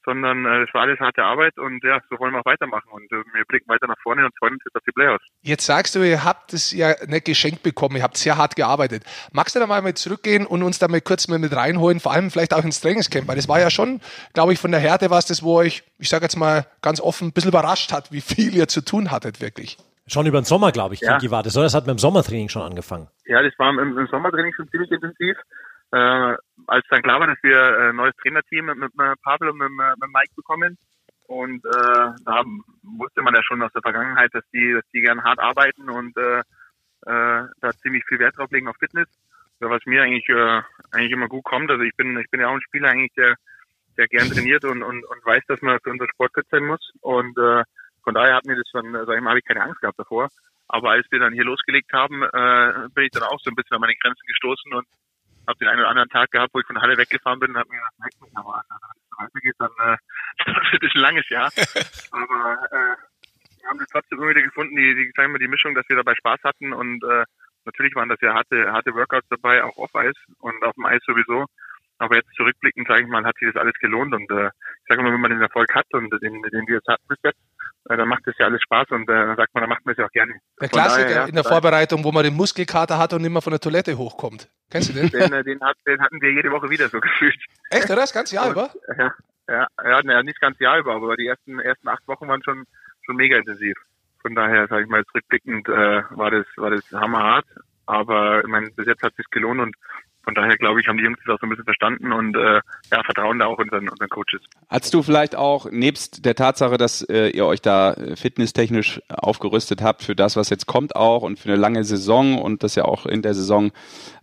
sondern es war alles harte Arbeit und ja, so wollen wir auch weitermachen und äh, wir blicken weiter nach vorne und freuen uns jetzt auf die Playoffs. Jetzt sagst du, ihr habt es ja nicht geschenkt bekommen, ihr habt sehr hart gearbeitet. Magst du da mal mit zurückgehen und uns da mal kurz mal mit reinholen, vor allem vielleicht auch ins Trainingscamp, weil das war ja schon, glaube ich, von der Härte was das, wo euch, ich sage jetzt mal ganz offen, ein bisschen überrascht hat, wie viel ihr zu tun hattet wirklich. Schon über den Sommer, glaube ich, ja. war das, oder? Das hat mit dem Sommertraining schon angefangen. Ja, das war im, im Sommertraining schon ziemlich intensiv. Äh, als dann klar war, dass wir ein äh, neues Trainerteam mit, mit, mit Pablo und mit, mit Mike bekommen. Und äh, da wusste man ja schon aus der Vergangenheit, dass die, dass die gern hart arbeiten und äh, äh, da ziemlich viel Wert drauf legen auf Fitness. Also was mir eigentlich äh, eigentlich immer gut kommt. Also ich bin ich bin ja auch ein Spieler eigentlich, der, der gern trainiert und, und, und weiß, dass man für unseren Sport fit sein muss. Und äh, von daher hat mir das schon, also habe ich keine Angst gehabt davor. Aber als wir dann hier losgelegt haben, äh, bin ich dann auch so ein bisschen an meine Grenzen gestoßen und habe den einen oder anderen Tag gehabt, wo ich von der Halle weggefahren bin und habe mir gedacht, nein, guck mal, wenn es weitergeht, dann äh, wird es ein langes Jahr. Aber äh, wir haben das trotzdem immer wieder gefunden, die, die, sagen wir, die Mischung, dass wir dabei Spaß hatten und äh, natürlich waren das ja harte, harte Workouts dabei, auch auf Eis und auf dem Eis sowieso. Aber jetzt zurückblickend, sage ich mal, hat sich das alles gelohnt und äh, ich sage immer, wenn man den Erfolg hat und den, den wir jetzt hatten bis jetzt, dann macht es ja alles Spaß und dann äh, sagt man, dann macht man es ja auch gerne. Der Klassiker daher, in der Vorbereitung, wo man den Muskelkater hat und nicht mehr von der Toilette hochkommt. Kennst du den? Den, äh, den, hat, den hatten wir jede Woche wieder so gefühlt. Echt, oder? Das ganze Jahr und, über? Ja, ja, ja, ja, nicht das ganze Jahr über, aber die ersten, ersten acht Wochen waren schon, schon mega intensiv. Von daher, sage ich mal, zurückblickend äh, war das, war das hammerhart, aber ich meine, bis jetzt hat es sich gelohnt und Von daher, glaube ich, haben die Jungs das auch so ein bisschen verstanden und äh, ja, vertrauen da auch unseren, unseren Coaches. Hast du vielleicht auch, nebst der Tatsache, dass äh, ihr euch da fitnesstechnisch aufgerüstet habt für das, was jetzt kommt auch und für eine lange Saison und das ja auch in der Saison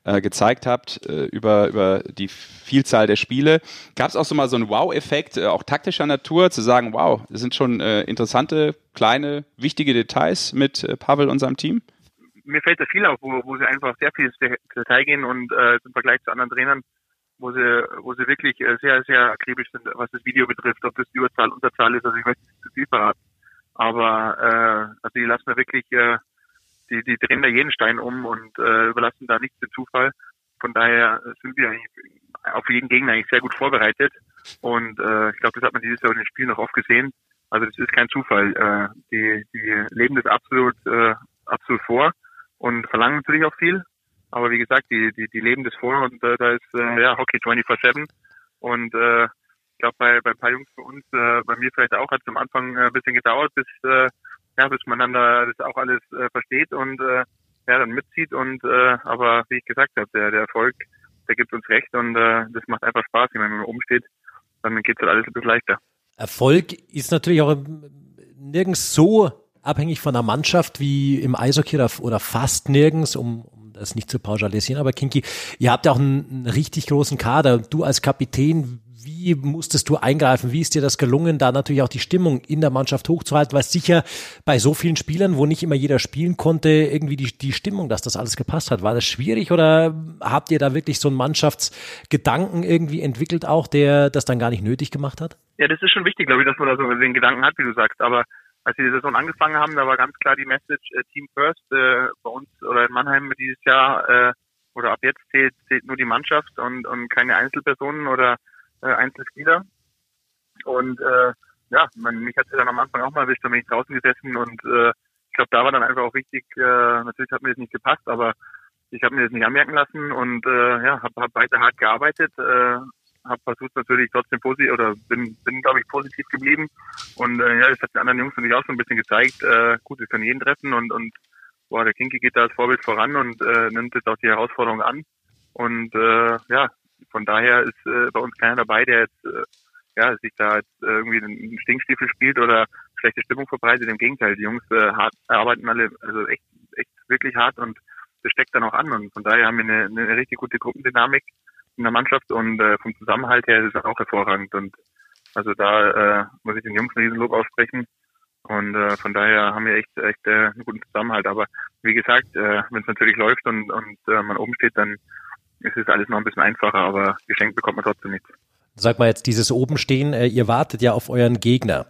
äh, gezeigt habt, äh, über, über die Vielzahl der Spiele, gab es auch so mal so einen Wow-Effekt, äh, auch taktischer Natur, zu sagen, wow, das sind schon äh, interessante, kleine, wichtige Details mit äh, Pavel und seinem Team? Mir fällt da viel auf, wo, wo sie einfach sehr viel ins Detail gehen und äh, im Vergleich zu anderen Trainern, wo sie wo sie wirklich äh, sehr, sehr akribisch sind, was das Video betrifft, ob das die Überzahl, Unterzahl ist, also ich möchte nicht zu viel verraten. Aber äh, also die lassen da wirklich, äh, die, die drehen da jeden Stein um und äh, überlassen da nichts dem Zufall. Von daher sind wir eigentlich auf jeden Gegner eigentlich sehr gut vorbereitet und äh, ich glaube, das hat man dieses Jahr in den Spielen noch oft gesehen. Also das ist kein Zufall. Äh, die, die leben das absolut, äh, absolut vor. Und verlangen natürlich auch viel, aber wie gesagt, die die, die leben das vor und äh, da ist äh, ja Hockey vierundzwanzig sieben und äh, ich glaube bei, bei ein paar Jungs von uns, äh, bei mir vielleicht auch, hat es am Anfang äh, ein bisschen gedauert, bis äh, ja bis man dann da das auch alles äh, versteht und äh, ja dann mitzieht und äh, aber wie ich gesagt habe, der, der Erfolg, der gibt uns recht und äh, das macht einfach Spaß, wenn man oben steht, dann geht es halt alles ein bisschen leichter. Erfolg ist natürlich auch nirgends so abhängig von der Mannschaft wie im Eishockey oder fast nirgends, um, um das nicht zu pauschalisieren. Aber Kinky, ihr habt ja auch einen, einen richtig großen Kader. Du als Kapitän, wie musstest du eingreifen? Wie ist dir das gelungen, da natürlich auch die Stimmung in der Mannschaft hochzuhalten? Weil sicher bei so vielen Spielern, wo nicht immer jeder spielen konnte, irgendwie die, die Stimmung, dass das alles gepasst hat. War das schwierig oder habt ihr da wirklich so einen Mannschaftsgedanken irgendwie entwickelt auch, der das dann gar nicht nötig gemacht hat? Ja, das ist schon wichtig, glaube ich, dass man da so den Gedanken hat, wie du sagst, aber als wir die Saison angefangen haben, da war ganz klar die Message äh, Team First. Äh, bei uns oder in Mannheim dieses Jahr äh, oder ab jetzt zählt, zählt nur die Mannschaft und, und keine Einzelpersonen oder äh, Einzelspieler. Und äh, ja, man, mich hat es ja dann am Anfang auch mal erwischt, da bin ich draußen gesessen und äh, ich glaube, da war dann einfach auch wichtig, äh, natürlich hat mir das nicht gepasst, aber ich habe mir das nicht anmerken lassen und äh, ja, habe hab weiter hart gearbeitet, äh, habe versucht natürlich trotzdem positiv oder bin, bin glaube ich, positiv geblieben. Und äh, ja, das hat den anderen Jungs natürlich auch so ein bisschen gezeigt. Äh, gut, wir können jeden treffen und und boah, der Kinky geht da als Vorbild voran und äh, nimmt jetzt auch die Herausforderung an. Und äh, ja, von daher ist äh, bei uns keiner dabei, der jetzt äh, ja sich da jetzt äh, irgendwie einen Stinkstiefel spielt oder schlechte Stimmung verbreitet. Im Gegenteil, die Jungs äh, hart, arbeiten alle also echt echt wirklich hart und das steckt dann auch an. Und von daher haben wir eine, eine richtig gute Gruppendynamik in der Mannschaft und äh, vom Zusammenhalt her ist es auch hervorragend und also da äh, muss ich den Jungs einen Riesenlob aussprechen und äh, von daher haben wir echt echt äh, einen guten Zusammenhalt, aber wie gesagt, äh, wenn es natürlich läuft und, und äh, man oben steht, dann ist es alles noch ein bisschen einfacher, aber geschenkt bekommt man trotzdem nichts. Sag mal jetzt dieses Obenstehen, äh, ihr wartet ja auf euren Gegner.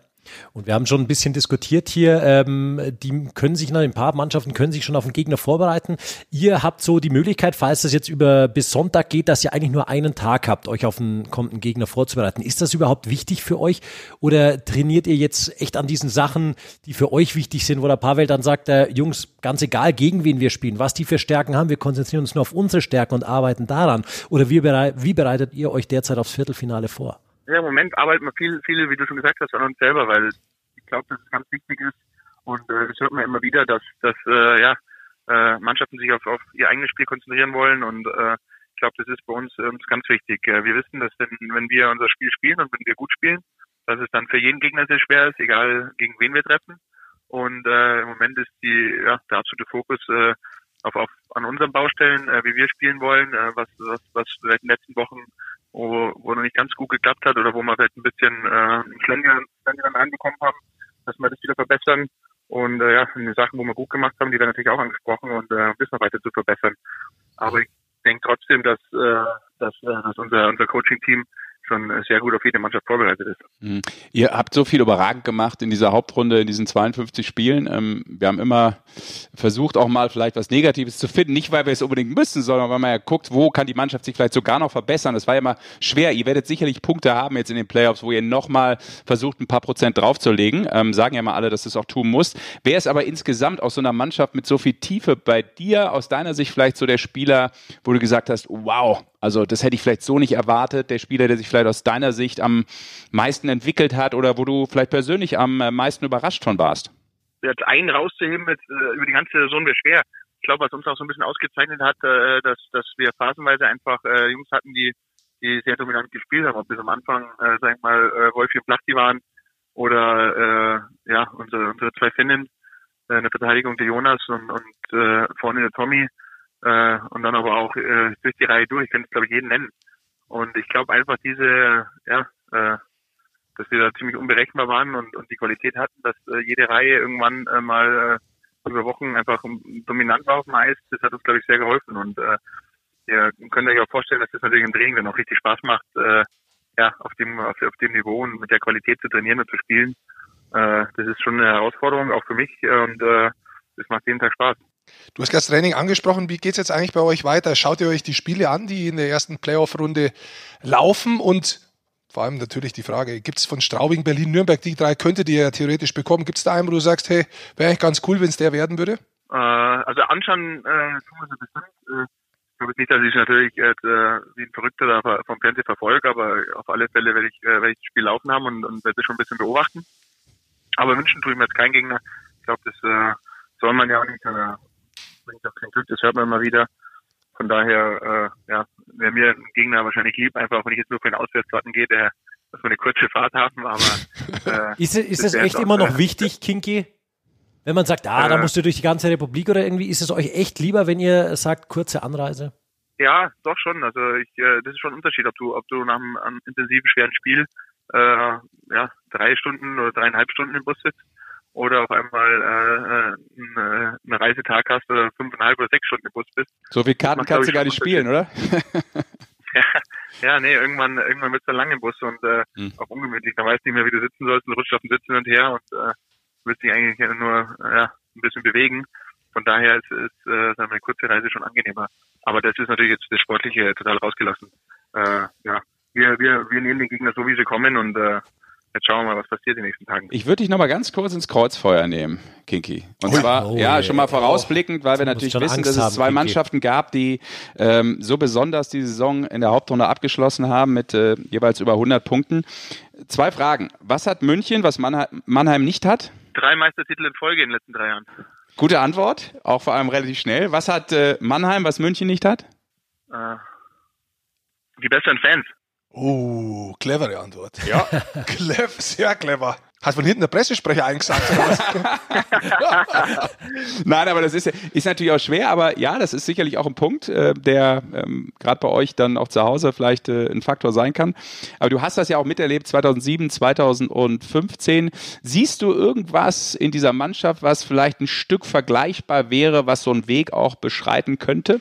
Und wir haben schon ein bisschen diskutiert hier, ähm, die können sich noch, ein paar Mannschaften können sich schon auf den Gegner vorbereiten. Ihr habt so die Möglichkeit, falls das jetzt über bis Sonntag geht, dass ihr eigentlich nur einen Tag habt, euch auf einen kommenden Gegner vorzubereiten. Ist das überhaupt wichtig für euch oder trainiert ihr jetzt echt an diesen Sachen, die für euch wichtig sind, wo der Pavel dann sagt, äh, Jungs, ganz egal, gegen wen wir spielen, was die für Stärken haben, wir konzentrieren uns nur auf unsere Stärken und arbeiten daran. Oder wie, berei- wie bereitet ihr euch derzeit aufs Viertelfinale vor? Ja, im Moment arbeiten wir viel, viele, wie du schon gesagt hast, an uns selber, weil ich glaube, dass es ganz wichtig ist und äh, das hört man immer wieder, dass, dass äh, ja, äh, Mannschaften sich auf, auf ihr eigenes Spiel konzentrieren wollen und äh, ich glaube, das ist bei uns äh, ganz wichtig. Äh, wir wissen, dass wenn, wenn wir unser Spiel spielen und wenn wir gut spielen, dass es dann für jeden Gegner sehr schwer ist, egal gegen wen wir treffen und äh, im Moment ist die, ja, der absolute Fokus äh, auf, auf an unseren Baustellen, äh, wie wir spielen wollen, äh, was, was, was vielleicht in den letzten Wochen wo, wo noch nicht ganz gut geklappt hat oder wo wir vielleicht ein bisschen äh, einen Schlendern anbekommen haben, dass wir das wieder verbessern. Und äh, ja, die Sachen, wo wir gut gemacht haben, die werden natürlich auch angesprochen und äh, wissen wir weiter zu verbessern. Aber ich denke trotzdem, dass, äh, dass, äh, dass unser, unser Coaching-Team schon sehr gut auf jede Mannschaft vorbereitet ist. Mhm. Ihr habt so viel überragend gemacht in dieser Hauptrunde, in diesen zweiundfünfzig Spielen. Ähm, wir haben immer versucht, auch mal vielleicht was Negatives zu finden. Nicht, weil wir es unbedingt müssen, sondern weil man ja guckt, wo kann die Mannschaft sich vielleicht sogar noch verbessern. Das war ja immer schwer. Ihr werdet sicherlich Punkte haben jetzt in den Playoffs, wo ihr nochmal versucht, ein paar Prozent draufzulegen. Ähm, sagen ja mal alle, dass du es auch tun musst. Wer ist aber insgesamt aus so einer Mannschaft mit so viel Tiefe bei dir, aus deiner Sicht vielleicht so der Spieler, wo du gesagt hast, wow, also das hätte ich vielleicht so nicht erwartet, der Spieler, der sich vielleicht aus deiner Sicht am meisten entwickelt hat oder wo du vielleicht persönlich am meisten überrascht von warst? Jetzt einen rauszuheben, jetzt, äh, über die ganze Saison wäre schwer. ich glaube, was uns auch so ein bisschen ausgezeichnet hat, äh, dass dass wir phasenweise einfach äh, Jungs hatten, die die sehr dominant gespielt haben, ob bis am Anfang, äh, sag ich mal, äh, Wolfi und Plachti waren oder äh, ja unsere unsere zwei Finnen, äh, eine Verteidigung der Jonas und und äh, vorne der Tommy äh, und dann aber auch äh, durch die Reihe durch. Ich kann es, glaube ich, jeden nennen. Und ich glaube einfach diese, ja, äh, dass wir da ziemlich unberechenbar waren und und die Qualität hatten, dass äh, jede Reihe irgendwann äh, mal äh, über Wochen einfach dominant war auf dem Eis. Das hat uns, glaube ich, sehr geholfen. Und äh, ihr könnt euch auch vorstellen, dass das natürlich im Training dann auch richtig Spaß macht, äh, ja, auf dem auf, auf dem Niveau und mit der Qualität zu trainieren und zu spielen. Äh, das ist schon eine Herausforderung, auch für mich. Und äh, das macht jeden Tag Spaß. Du hast das Training angesprochen. Wie geht es jetzt eigentlich bei euch weiter? Schaut ihr euch die Spiele an, die in der ersten Playoff-Runde laufen? Und vor allem natürlich die Frage, gibt es von Straubing, Berlin, Nürnberg, die drei könntet ihr ja theoretisch bekommen? Gibt es da einen, wo du sagst, hey, wäre eigentlich ganz cool, wenn es der werden würde? Äh, also anschauen tun wir so bestimmt. Ich glaube nicht, dass ich natürlich äh, wie ein Verrückter da vom Fernsehen verfolge, aber auf alle Fälle werde ich, äh, werde ich das Spiel laufen haben und, und werde es schon ein bisschen beobachten. Aber wünschen tue ich mir jetzt keinen Gegner. Ich glaube, das äh, soll man ja auch nicht, äh, bringt auch kein Glück, das hört man immer wieder. Von daher, äh, ja, wäre mir ein Gegner wahrscheinlich lieb, einfach auch wenn ich jetzt nur für den Auswärtsfahrten gehe, der, dass wir eine kurze Fahrt haben, aber... Äh, ist es, ist das echt auch, immer noch äh, wichtig, Kinky? Wenn man sagt, ah, äh, da musst du durch die ganze Republik oder irgendwie, ist es euch echt lieber, wenn ihr sagt, kurze Anreise? Ja, doch schon. Also ich, äh, das ist schon ein Unterschied, ob du, ob du nach einem, einem intensiven, schweren Spiel äh, ja, drei Stunden oder dreieinhalb Stunden im Bus sitzt oder auf einmal äh, einen, einen Reisetag hast oder fünfeinhalb oder sechs Stunden im Bus bist. So viel Karten macht, kannst du gar nicht spielen, oder? ja, ja, nee, irgendwann, irgendwann wird es dann lang im Bus und äh, hm. auch ungemütlich. Dann weißt du nicht mehr, wie du sitzen sollst und rutscht auf dem Sitz hin und her und äh, willst dich eigentlich nur ja, ein bisschen bewegen. Von daher ist, ist äh, eine kurze Reise schon angenehmer. Aber das ist natürlich jetzt das Sportliche total rausgelassen. Äh, ja, wir, wir, wir nehmen den Gegner so, wie sie kommen und äh, jetzt schauen wir mal, was passiert in den nächsten Tagen. Ich würde dich nochmal ganz kurz ins Kreuzfeuer nehmen, Kinky. Und oh, zwar, oh, ja, schon mal vorausblickend, weil oh, wir natürlich wissen, Angst dass es haben, zwei Kinky. Mannschaften gab, die ähm, so besonders die Saison in der Hauptrunde abgeschlossen haben mit äh, jeweils über hundert Punkten. Zwei Fragen. Was hat München, was Mannheim nicht hat? Drei Meistertitel in Folge in den letzten drei Jahren. Gute Antwort, auch vor allem relativ schnell. Was hat äh, Mannheim, was München nicht hat? Äh, die besseren Fans. Oh, clevere Antwort. Ja, Clev, sehr clever. Hat von hinten der Pressesprecher eingesagt. Nein, aber das ist, ist natürlich auch schwer, aber ja, das ist sicherlich auch ein Punkt, äh, der ähm, gerade bei euch dann auch zu Hause vielleicht äh, ein Faktor sein kann. Aber du hast das ja auch miterlebt, zweitausendsieben, zweitausendfünfzehn. Siehst du irgendwas in dieser Mannschaft, was vielleicht ein Stück vergleichbar wäre, was so einen Weg auch beschreiten könnte?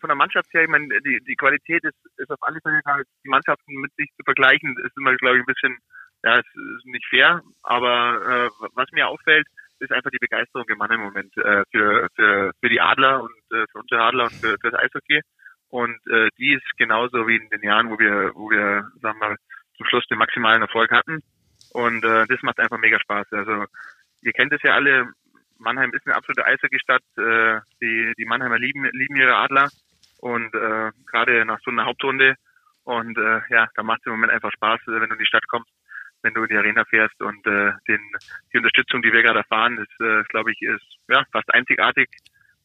Von der Mannschaft her, ich meine, die, die Qualität ist, ist auf alle Fälle, die Mannschaften mit sich zu vergleichen, ist immer, glaube ich, ein bisschen, ja, ist, ist nicht fair, aber äh, was mir auffällt, ist einfach die Begeisterung im Mann im Moment äh, für, für für die Adler und äh, für unsere Adler und für, für das Eishockey und äh, die ist genauso wie in den Jahren, wo wir, wo wir, sagen wir mal, zum Schluss den maximalen Erfolg hatten und äh, das macht einfach mega Spaß. Also ihr kennt es ja alle, Mannheim ist eine absolute Eishockey-Stadt. Äh, die, die Mannheimer lieben, lieben ihre Adler. Und äh, gerade nach so einer Hauptrunde. Und äh, ja, da macht es im Moment einfach Spaß, wenn du in die Stadt kommst, wenn du in die Arena fährst. Und äh, den, die Unterstützung, die wir gerade erfahren, ist, äh, glaube ich, ist ja fast einzigartig,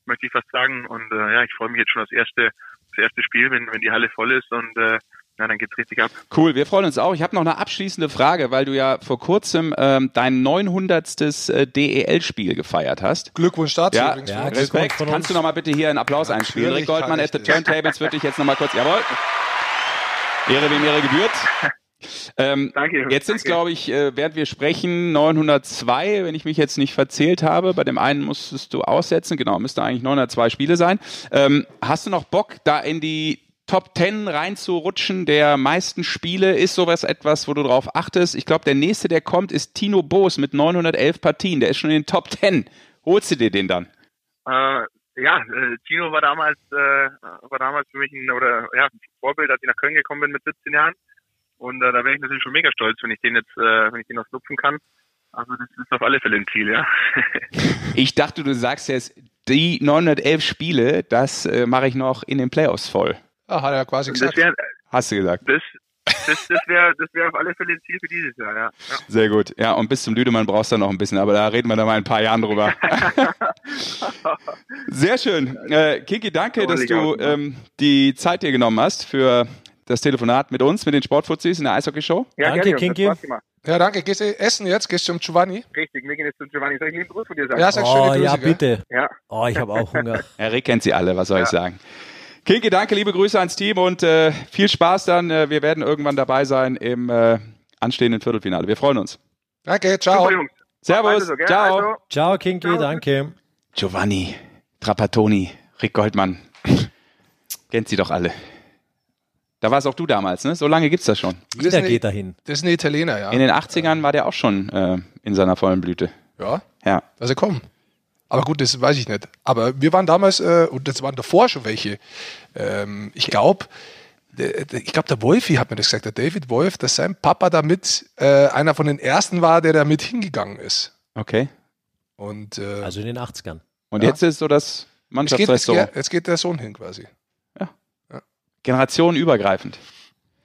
möchte ich fast sagen. Und äh, ja, ich freue mich jetzt schon aufs erste, das erste Spiel, wenn, wenn die Halle voll ist. Und äh, ja, dann geht's richtig ab. Cool, wir freuen uns auch. Ich habe noch eine abschließende Frage, weil du ja vor kurzem ähm, dein neunhundertstes D E L-Spiel gefeiert hast. Glückwunsch dazu. Ja, übrigens. Ja, Respekt. Kannst du nochmal bitte hier einen Applaus ja, einspielen? Rick Goldmann at the Turntables würde ich jetzt nochmal kurz... Jawohl. Ehre wem Ehre gebührt. Ähm, danke. Jetzt sind es, glaube ich, äh, während wir sprechen, neunhundertzwei, wenn ich mich jetzt nicht verzählt habe. Bei dem einen musstest du aussetzen. Genau, müsste eigentlich neunhundertzwei Spiele sein. Ähm, hast du noch Bock, da in die Top Ten reinzurutschen der meisten Spiele? Ist sowas etwas, wo du drauf achtest? Ich glaube, der nächste, der kommt, ist Tino Boos mit neunhundertelf Partien. Der ist schon in den Top Ten. Holst du dir den dann? Äh, ja, äh, Tino war damals, äh, war damals für mich ein, oder, ja, ein Vorbild, als ich nach Köln gekommen bin mit siebzehn Jahren. Und äh, da wäre ich natürlich schon mega stolz, wenn ich den jetzt, äh, wenn ich den noch schnupfen kann. Also das ist auf alle Fälle ein Ziel, ja. Ich dachte, du sagst jetzt, die neunhundertelf Spiele, das äh, mache ich noch in den Playoffs voll. Ah, hat er quasi gesagt. Wär, Hast du gesagt. Das, das, das wäre das wär auf alle Fälle ein Ziel für dieses Jahr, ja. ja. Sehr gut. Ja, und bis zum Lüdemann brauchst du noch ein bisschen, aber da reden wir dann mal in ein paar Jahren drüber. Sehr schön. Äh, Kinki, danke, dass du ähm, die Zeit dir genommen hast für das Telefonat mit uns, mit den Sportfuzzis in der Eishockey-Show. Ja, danke, Kinki. Ja, danke. Gehst du essen jetzt? Gehst du zum Giovanni? Richtig, wir gehen jetzt zum Giovanni. Soll ich lieben Gruß von dir sagen? Ja, sag oh, schöne Grüße, ja, bitte. Ja. Oh, ich habe auch Hunger. Rick kennt sie alle, was soll ja. ich sagen. Kinki, danke, liebe Grüße ans Team und äh, viel Spaß dann. Äh, wir werden irgendwann dabei sein im äh, anstehenden Viertelfinale. Wir freuen uns. Danke, ciao. Jungs. Servus, so, ciao. Also. Ciao, Kinki, ciao. Danke. Giovanni, Trapattoni, Rick Goldmann. Kennt sie doch alle. Da warst auch du damals, ne? So lange gibt's das schon. Jeder das eine, geht dahin. Das ist ein Italiener, ja. In den achtzigern war der auch schon äh, in seiner vollen Blüte. Ja? Ja. Also komm. Aber gut, das weiß ich nicht. Aber wir waren damals, äh, und das waren davor schon welche, ähm, ich glaube, ich glaube, der Wolfi hat mir das gesagt, der David Wolf, dass sein Papa damit äh, einer von den Ersten war, der damit hingegangen ist. Okay. Und, äh, also in den achtzigern. Und ja. jetzt ist so das Mannschaftsrestaurant. Jetzt, jetzt geht der Sohn hin quasi. Generationenübergreifend.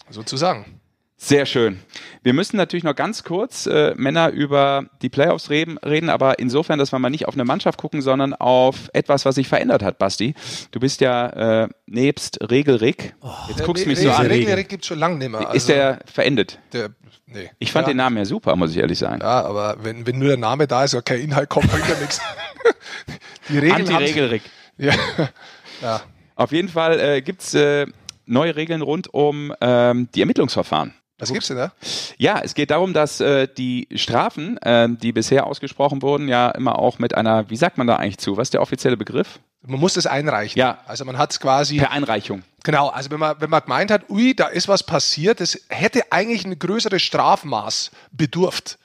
Sozusagen. Sehr schön. Wir müssen natürlich noch ganz kurz, äh, Männer, über die Playoffs reden, reden, aber insofern, dass wir mal nicht auf eine Mannschaft gucken, sondern auf etwas, was sich verändert hat, Basti. Du bist ja äh, nebst Regelrick. Oh, jetzt guckst du mich so an. Regelrick gibt es schon lange nicht mehr. Also ist der verendet? Der, nee. Ich fand ja. den Namen ja super, muss ich ehrlich sagen. Ja, aber wenn, wenn nur der Name da ist und kein Inhalt kommt, bringt ja nichts. Die Regeln Anti-Regelrick. Ja. ja. Auf jeden Fall äh, gibt es... Äh, neue Regeln rund um ähm, die Ermittlungsverfahren. Was gibt's denn da? Ja, es geht darum, dass äh, die Strafen, äh, die bisher ausgesprochen wurden, ja immer auch mit einer, wie sagt man da eigentlich zu, was ist der offizielle Begriff? Man muss das einreichen. Ja. Also man hat es quasi... Per Einreichung. Genau, also wenn man, wenn man gemeint hat, ui, da ist was passiert, das hätte eigentlich ein größeres Strafmaß bedurft.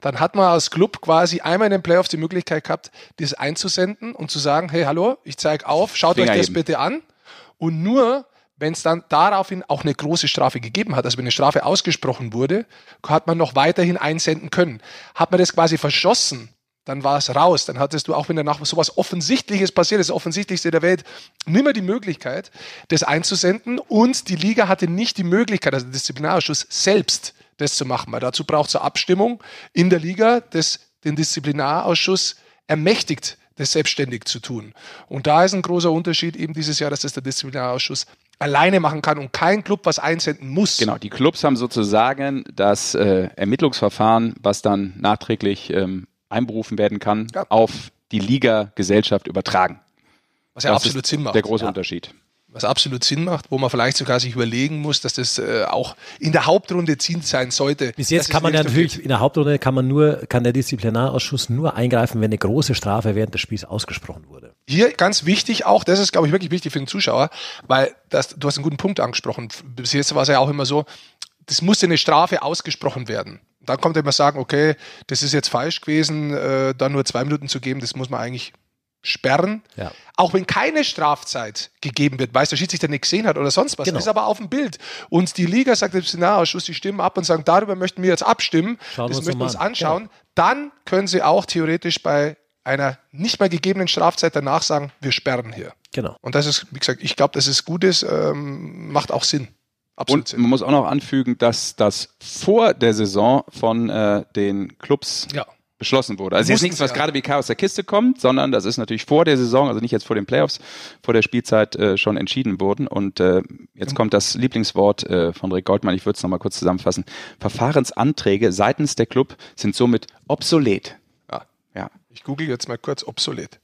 Dann hat man als Club quasi einmal in den Playoffs die Möglichkeit gehabt, das einzusenden und zu sagen, hey, hallo, ich zeige auf, schaut Finger euch das eben. bitte an. Und nur... Wenn es dann daraufhin auch eine große Strafe gegeben hat, also wenn eine Strafe ausgesprochen wurde, hat man noch weiterhin einsenden können. Hat man das quasi verschossen, dann war es raus. Dann hattest du, auch wenn danach sowas Offensichtliches passiert ist, das Offensichtlichste der Welt, nimmer die Möglichkeit, das einzusenden. Und die Liga hatte nicht die Möglichkeit, also der Disziplinarausschuss selbst, das zu machen. Weil dazu braucht es eine Abstimmung in der Liga, das den Disziplinarausschuss ermächtigt, das selbstständig zu tun. Und da ist ein großer Unterschied eben dieses Jahr, dass das der Disziplinarausschuss alleine machen kann und kein Club was einsenden muss. Genau, die Clubs haben sozusagen das äh, Ermittlungsverfahren, was dann nachträglich ähm, einberufen werden kann, ja. auf die Liga-Gesellschaft übertragen. Was ja das absolut Sinn macht. Der große ja. Unterschied. Was absolut Sinn macht, wo man vielleicht sogar sich überlegen muss, dass das äh, auch in der Hauptrunde ziehend sein sollte. Bis jetzt kann man ja natürlich, in der Hauptrunde kann man nur, kann der Disziplinarausschuss nur eingreifen, wenn eine große Strafe während des Spiels ausgesprochen wurde. Hier ganz wichtig auch, das ist glaube ich wirklich wichtig für den Zuschauer, weil das, du hast einen guten Punkt angesprochen. Bis jetzt war es ja auch immer so, das musste eine Strafe ausgesprochen werden. Dann kommt immer sagen, okay, das ist jetzt falsch gewesen, äh, dann nur zwei Minuten zu geben, das muss man eigentlich sperren, ja. auch wenn keine Strafzeit gegeben wird, weil der Schiedsrichter nicht gesehen hat oder sonst was, genau. ist aber auf dem Bild. Und die Liga sagt im Disziplinarausschuss, die stimmen ab und sagen, darüber möchten wir jetzt abstimmen, Schauen das möchten wir uns anschauen, genau. dann können sie auch theoretisch bei einer nicht mehr gegebenen Strafzeit danach sagen, wir sperren hier. Genau. Und das ist, wie gesagt, ich glaube, dass es gut ist, ähm, macht auch Sinn. Absolut und Sinn. Man muss auch noch anfügen, dass das vor der Saison von äh, den Clubs ja. beschlossen wurde. Also jetzt nichts, was ja. gerade wie Chaos der Kiste kommt, sondern das ist natürlich vor der Saison, also nicht jetzt vor den Playoffs, vor der Spielzeit äh, schon entschieden worden. Und äh, jetzt mhm. kommt das Lieblingswort äh, von Rick Goldmann, ich würde es nochmal kurz zusammenfassen. Verfahrensanträge seitens der Club sind somit obsolet. Ja. ja. Ich google jetzt mal kurz obsolet.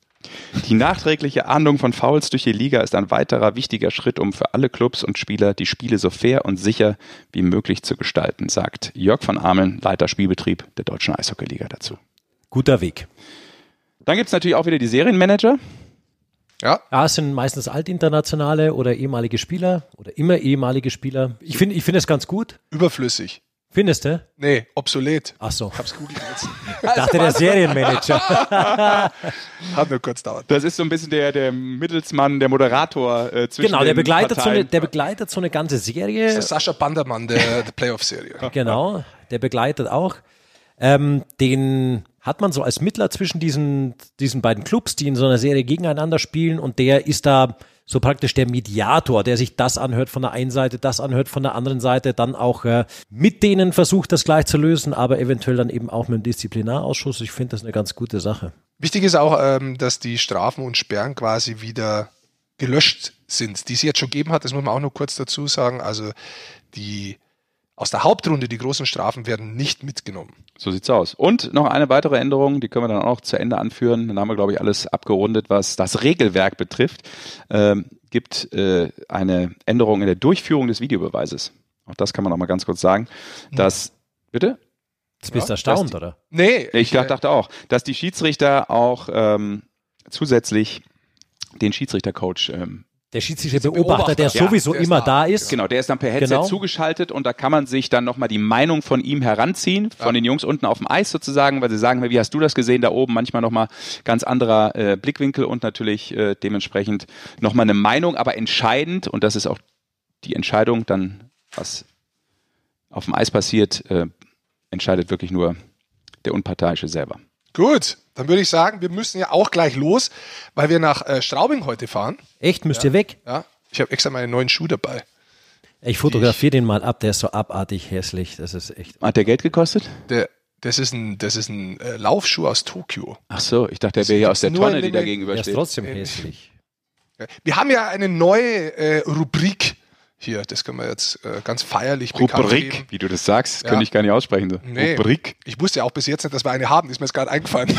Die nachträgliche Ahndung von Fouls durch die Liga ist ein weiterer wichtiger Schritt, um für alle Clubs und Spieler die Spiele so fair und sicher wie möglich zu gestalten, sagt Jörg von Ameln, Leiter Spielbetrieb der Deutschen Eishockey-Liga dazu. Guter Weg. Dann gibt es natürlich auch wieder die Serienmanager. Ja. Ja, es sind meistens Altinternationale oder ehemalige Spieler oder immer ehemalige Spieler. Ich finde ich find das ganz gut. Überflüssig. Findest du? Nee, obsolet. Ach so. Ich hab's googelt jetzt. Ich dachte, der Serienmanager. Hat nur kurz dauert. Das ist so ein bisschen der, der Mittelsmann, der Moderator äh, zwischen Genau, der begleitet, so eine, der begleitet so eine ganze Serie. Das ist der Sascha Bandermann, der, der Playoff-Serie. Genau, der begleitet auch. Ähm, den hat man so als Mittler zwischen diesen, diesen beiden Clubs, die in so einer Serie gegeneinander spielen und der ist da so praktisch der Mediator, der sich das anhört von der einen Seite, das anhört von der anderen Seite, dann auch äh, mit denen versucht, das gleich zu lösen, aber eventuell dann eben auch mit dem Disziplinarausschuss. Ich finde das eine ganz gute Sache. Wichtig ist auch, ähm, dass die Strafen und Sperren quasi wieder gelöscht sind, die es jetzt schon gegeben hat. Das muss man auch noch kurz dazu sagen. Also die aus der Hauptrunde, die großen Strafen werden nicht mitgenommen. So sieht's aus. Und noch eine weitere Änderung, die können wir dann auch noch zu Ende anführen. Dann haben wir, glaube ich, alles abgerundet, was das Regelwerk betrifft. Ähm, gibt äh, eine Änderung in der Durchführung des Videobeweises. Auch das kann man noch mal ganz kurz sagen. Dass, hm. bitte? Jetzt bist du ja, erstaunt, die, oder? Nee. Ich dachte, dachte auch, dass die Schiedsrichter auch ähm, zusätzlich den Schiedsrichtercoach ähm, der Schiedsrichter Beobachter, der ja, sowieso der immer da, da ist. Genau, der ist dann per Headset genau. zugeschaltet und da kann man sich dann nochmal die Meinung von ihm heranziehen, von ja. den Jungs unten auf dem Eis sozusagen, weil sie sagen, wie hast du das gesehen da oben? Manchmal nochmal ganz anderer äh, Blickwinkel und natürlich äh, dementsprechend nochmal eine Meinung, aber entscheidend, und das ist auch die Entscheidung dann, was auf dem Eis passiert, äh, entscheidet wirklich nur der Unparteiische selber. Gut, dann würde ich sagen, wir müssen ja auch gleich los, weil wir nach äh, Straubing heute fahren. Echt? Müsst ja. ihr weg? Ja, ich habe extra meine neuen Schuhe dabei. Ich fotografiere den mal ab, der ist so abartig hässlich, das ist echt... Hat der Geld gekostet? Der, das ist ein, das ist ein äh, Laufschuh aus Tokio. Ach so, ich dachte, der wäre hier aus der Tonne, die da gegenübersteht. Der ist trotzdem hässlich. Wir haben ja eine neue äh, Rubrik hier, das können wir jetzt äh, ganz feierlich bekannt geben. Rubrik, wie du das sagst, ja. könnte ich gar nicht aussprechen. So. Nee. Rubrik. Ich wusste ja auch bis jetzt nicht, dass wir eine haben, ist mir jetzt gerade eingefallen.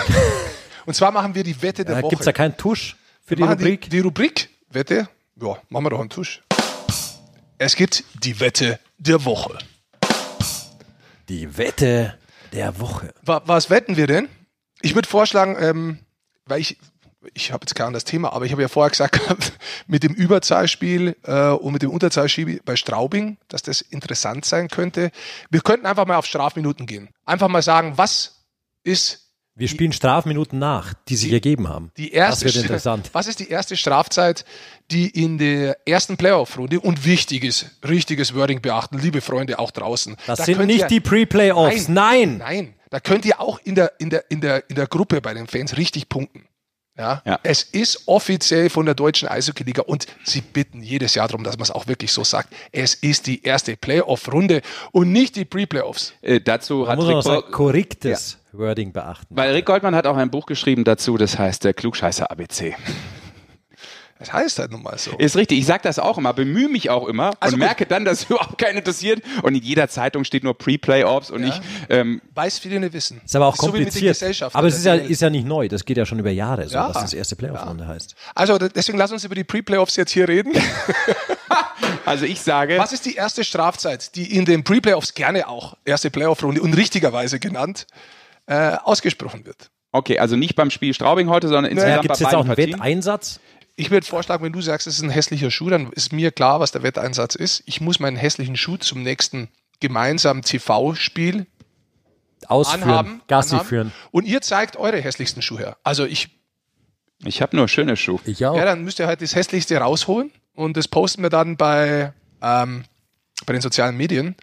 Und zwar machen wir die Wette der ja, Woche. Gibt es da keinen Tusch für die Rubrik? Die, die Rubrik, Wette, ja, machen wir doch einen Tusch. Es gibt die Wette der Woche. Die Wette der Woche. Wa- was wetten wir denn? Ich würde vorschlagen, ähm, weil ich... Ich habe jetzt gar nicht das Thema, aber ich habe ja vorher gesagt, mit dem Überzahlspiel äh, und mit dem Unterzahlspiel bei Straubing, dass das interessant sein könnte. Wir könnten einfach mal auf Strafminuten gehen. Einfach mal sagen, was ist... Wir spielen die, Strafminuten nach, die sich die, ergeben haben. Die erste, das wird interessant. Was ist die erste Strafzeit, die in der ersten Playoff-Runde, und wichtiges, richtiges Wording beachten, liebe Freunde, auch draußen. Das da sind nicht ihr, die Pre-Playoffs, nein! Nein, nein, da könnt ihr auch in der, in der, in der, in der Gruppe bei den Fans richtig punkten. Ja, ja. Es ist offiziell von der deutschen Eishockey-Liga und sie bitten jedes Jahr darum, dass man es auch wirklich so sagt. Es ist die erste Playoff-Runde und nicht die Pre-Playoffs. Äh, dazu hat Rick Goldmann korrektes ja. Wording beachten. Weil Rick Goldmann hat auch ein Buch geschrieben dazu, das heißt der Klugscheißer-A B C. Das heißt halt nun mal so. Ist richtig, ich sage das auch immer, bemühe mich auch immer also und gut. merke dann, dass überhaupt keinen interessiert und in jeder Zeitung steht nur Pre-Playoffs und ja. ich... Ähm, weiß viele nicht wissen. Ist aber auch ist kompliziert. So aber es ist ja, ist ja nicht neu, das geht ja schon über Jahre, so, ja. was das erste Playoff-Runde ja. heißt. Also deswegen lass uns über die Pre-Playoffs jetzt hier reden. Also ich sage... Was ist die erste Strafzeit, die in den Pre-Playoffs gerne auch, erste Playoff-Runde und richtigerweise genannt, äh, ausgesprochen wird? Okay, also nicht beim Spiel Straubing heute, sondern insgesamt ja, bei beiden Partien. Gibt es jetzt auch einen Wetteinsatz? Ich würde vorschlagen, wenn du sagst, es ist ein hässlicher Schuh, dann ist mir klar, was der Wetteinsatz ist. Ich muss meinen hässlichen Schuh zum nächsten gemeinsamen T V-Spiel ausführen, anhaben, Gassi anhaben. Führen. Und ihr zeigt eure hässlichsten Schuhe her. Also ich... Ich habe nur schöne Schuhe. Ich auch. Ja, dann müsst ihr halt das Hässlichste rausholen und das posten wir dann bei, ähm, bei den sozialen Medien.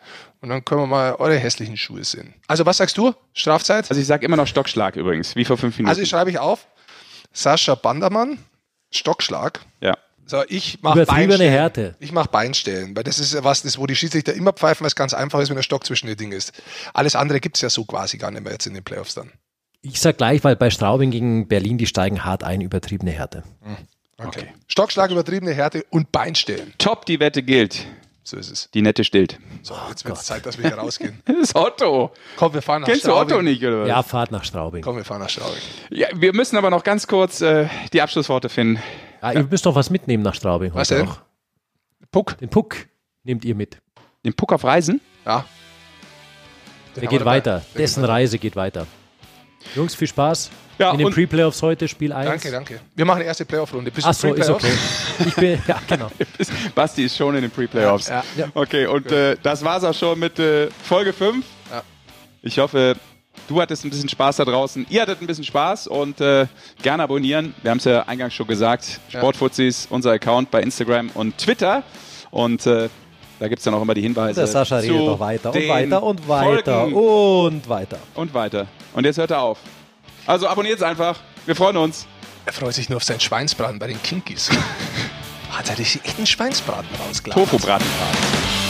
Und dann können wir mal eure hässlichen Schuhe sehen. Also was sagst du? Strafzeit? Also ich sage immer noch Stockschlag übrigens, wie vor fünf Minuten. Also ich schreibe ich auf. Sascha Bandermann. Stockschlag. Ja. So, ich mache Beinstellen. Ich mache Beinstellen, weil das ist ja was, das, wo die Schiedsrichter immer pfeifen, weil es ganz einfach ist, wenn der Stock zwischen den Dingen ist. Alles andere gibt es ja so quasi gar nicht mehr jetzt in den Playoffs dann. Ich sag gleich, weil bei Straubing gegen Berlin, die steigen hart ein, übertriebene Härte. Hm. Okay. okay. Stockschlag, übertriebene Härte und Beinstellen. Top, die Wette gilt. So ist es. Die Nette stillt. So, jetzt oh wird es Zeit, dass wir hier rausgehen. Das ist Otto. Komm, wir fahren nach Kennst Straubing. Kennst du Otto nicht, oder was? Ja, fahrt nach Straubing. Komm, wir fahren nach Straubing. Ja, wir müssen aber noch ganz kurz äh, die Abschlussworte finden. Ja, ja. Ihr müsst doch was mitnehmen nach Straubing heute. Was denn? Noch. Puck. Den Puck nehmt ihr mit. Den Puck auf Reisen? Ja. Den der geht weiter. Der Dessen geht Reise geht weiter. Jungs, viel Spaß. Ja, in den Pre-Playoffs heute, Spiel eins. Danke, danke. Wir machen die erste Playoff-Runde. Bist Ach so, ist okay. Ich bin, ja, genau. Basti ist schon in den Pre-Playoffs. Ja, ja. Okay, und äh, das war's auch schon mit äh, Folge fünf. Ja. Ich hoffe, du hattest ein bisschen Spaß da draußen. Ihr hattet ein bisschen Spaß und äh, gerne abonnieren. Wir haben es ja eingangs schon gesagt. Sportfuzzis, ja. unser Account bei Instagram und Twitter. Und äh, da gibt es dann auch immer die Hinweise. Der Sascha redet noch weiter und weiter und weiter Folgen. und weiter. Und weiter. Und jetzt hört er auf. Also abonniert es einfach. Wir freuen uns. Er freut sich nur auf seinen Schweinsbraten bei den Kinkis. hat er richtig echt einen Schweinsbraten rausgelassen. Tofu-Bratenbraten.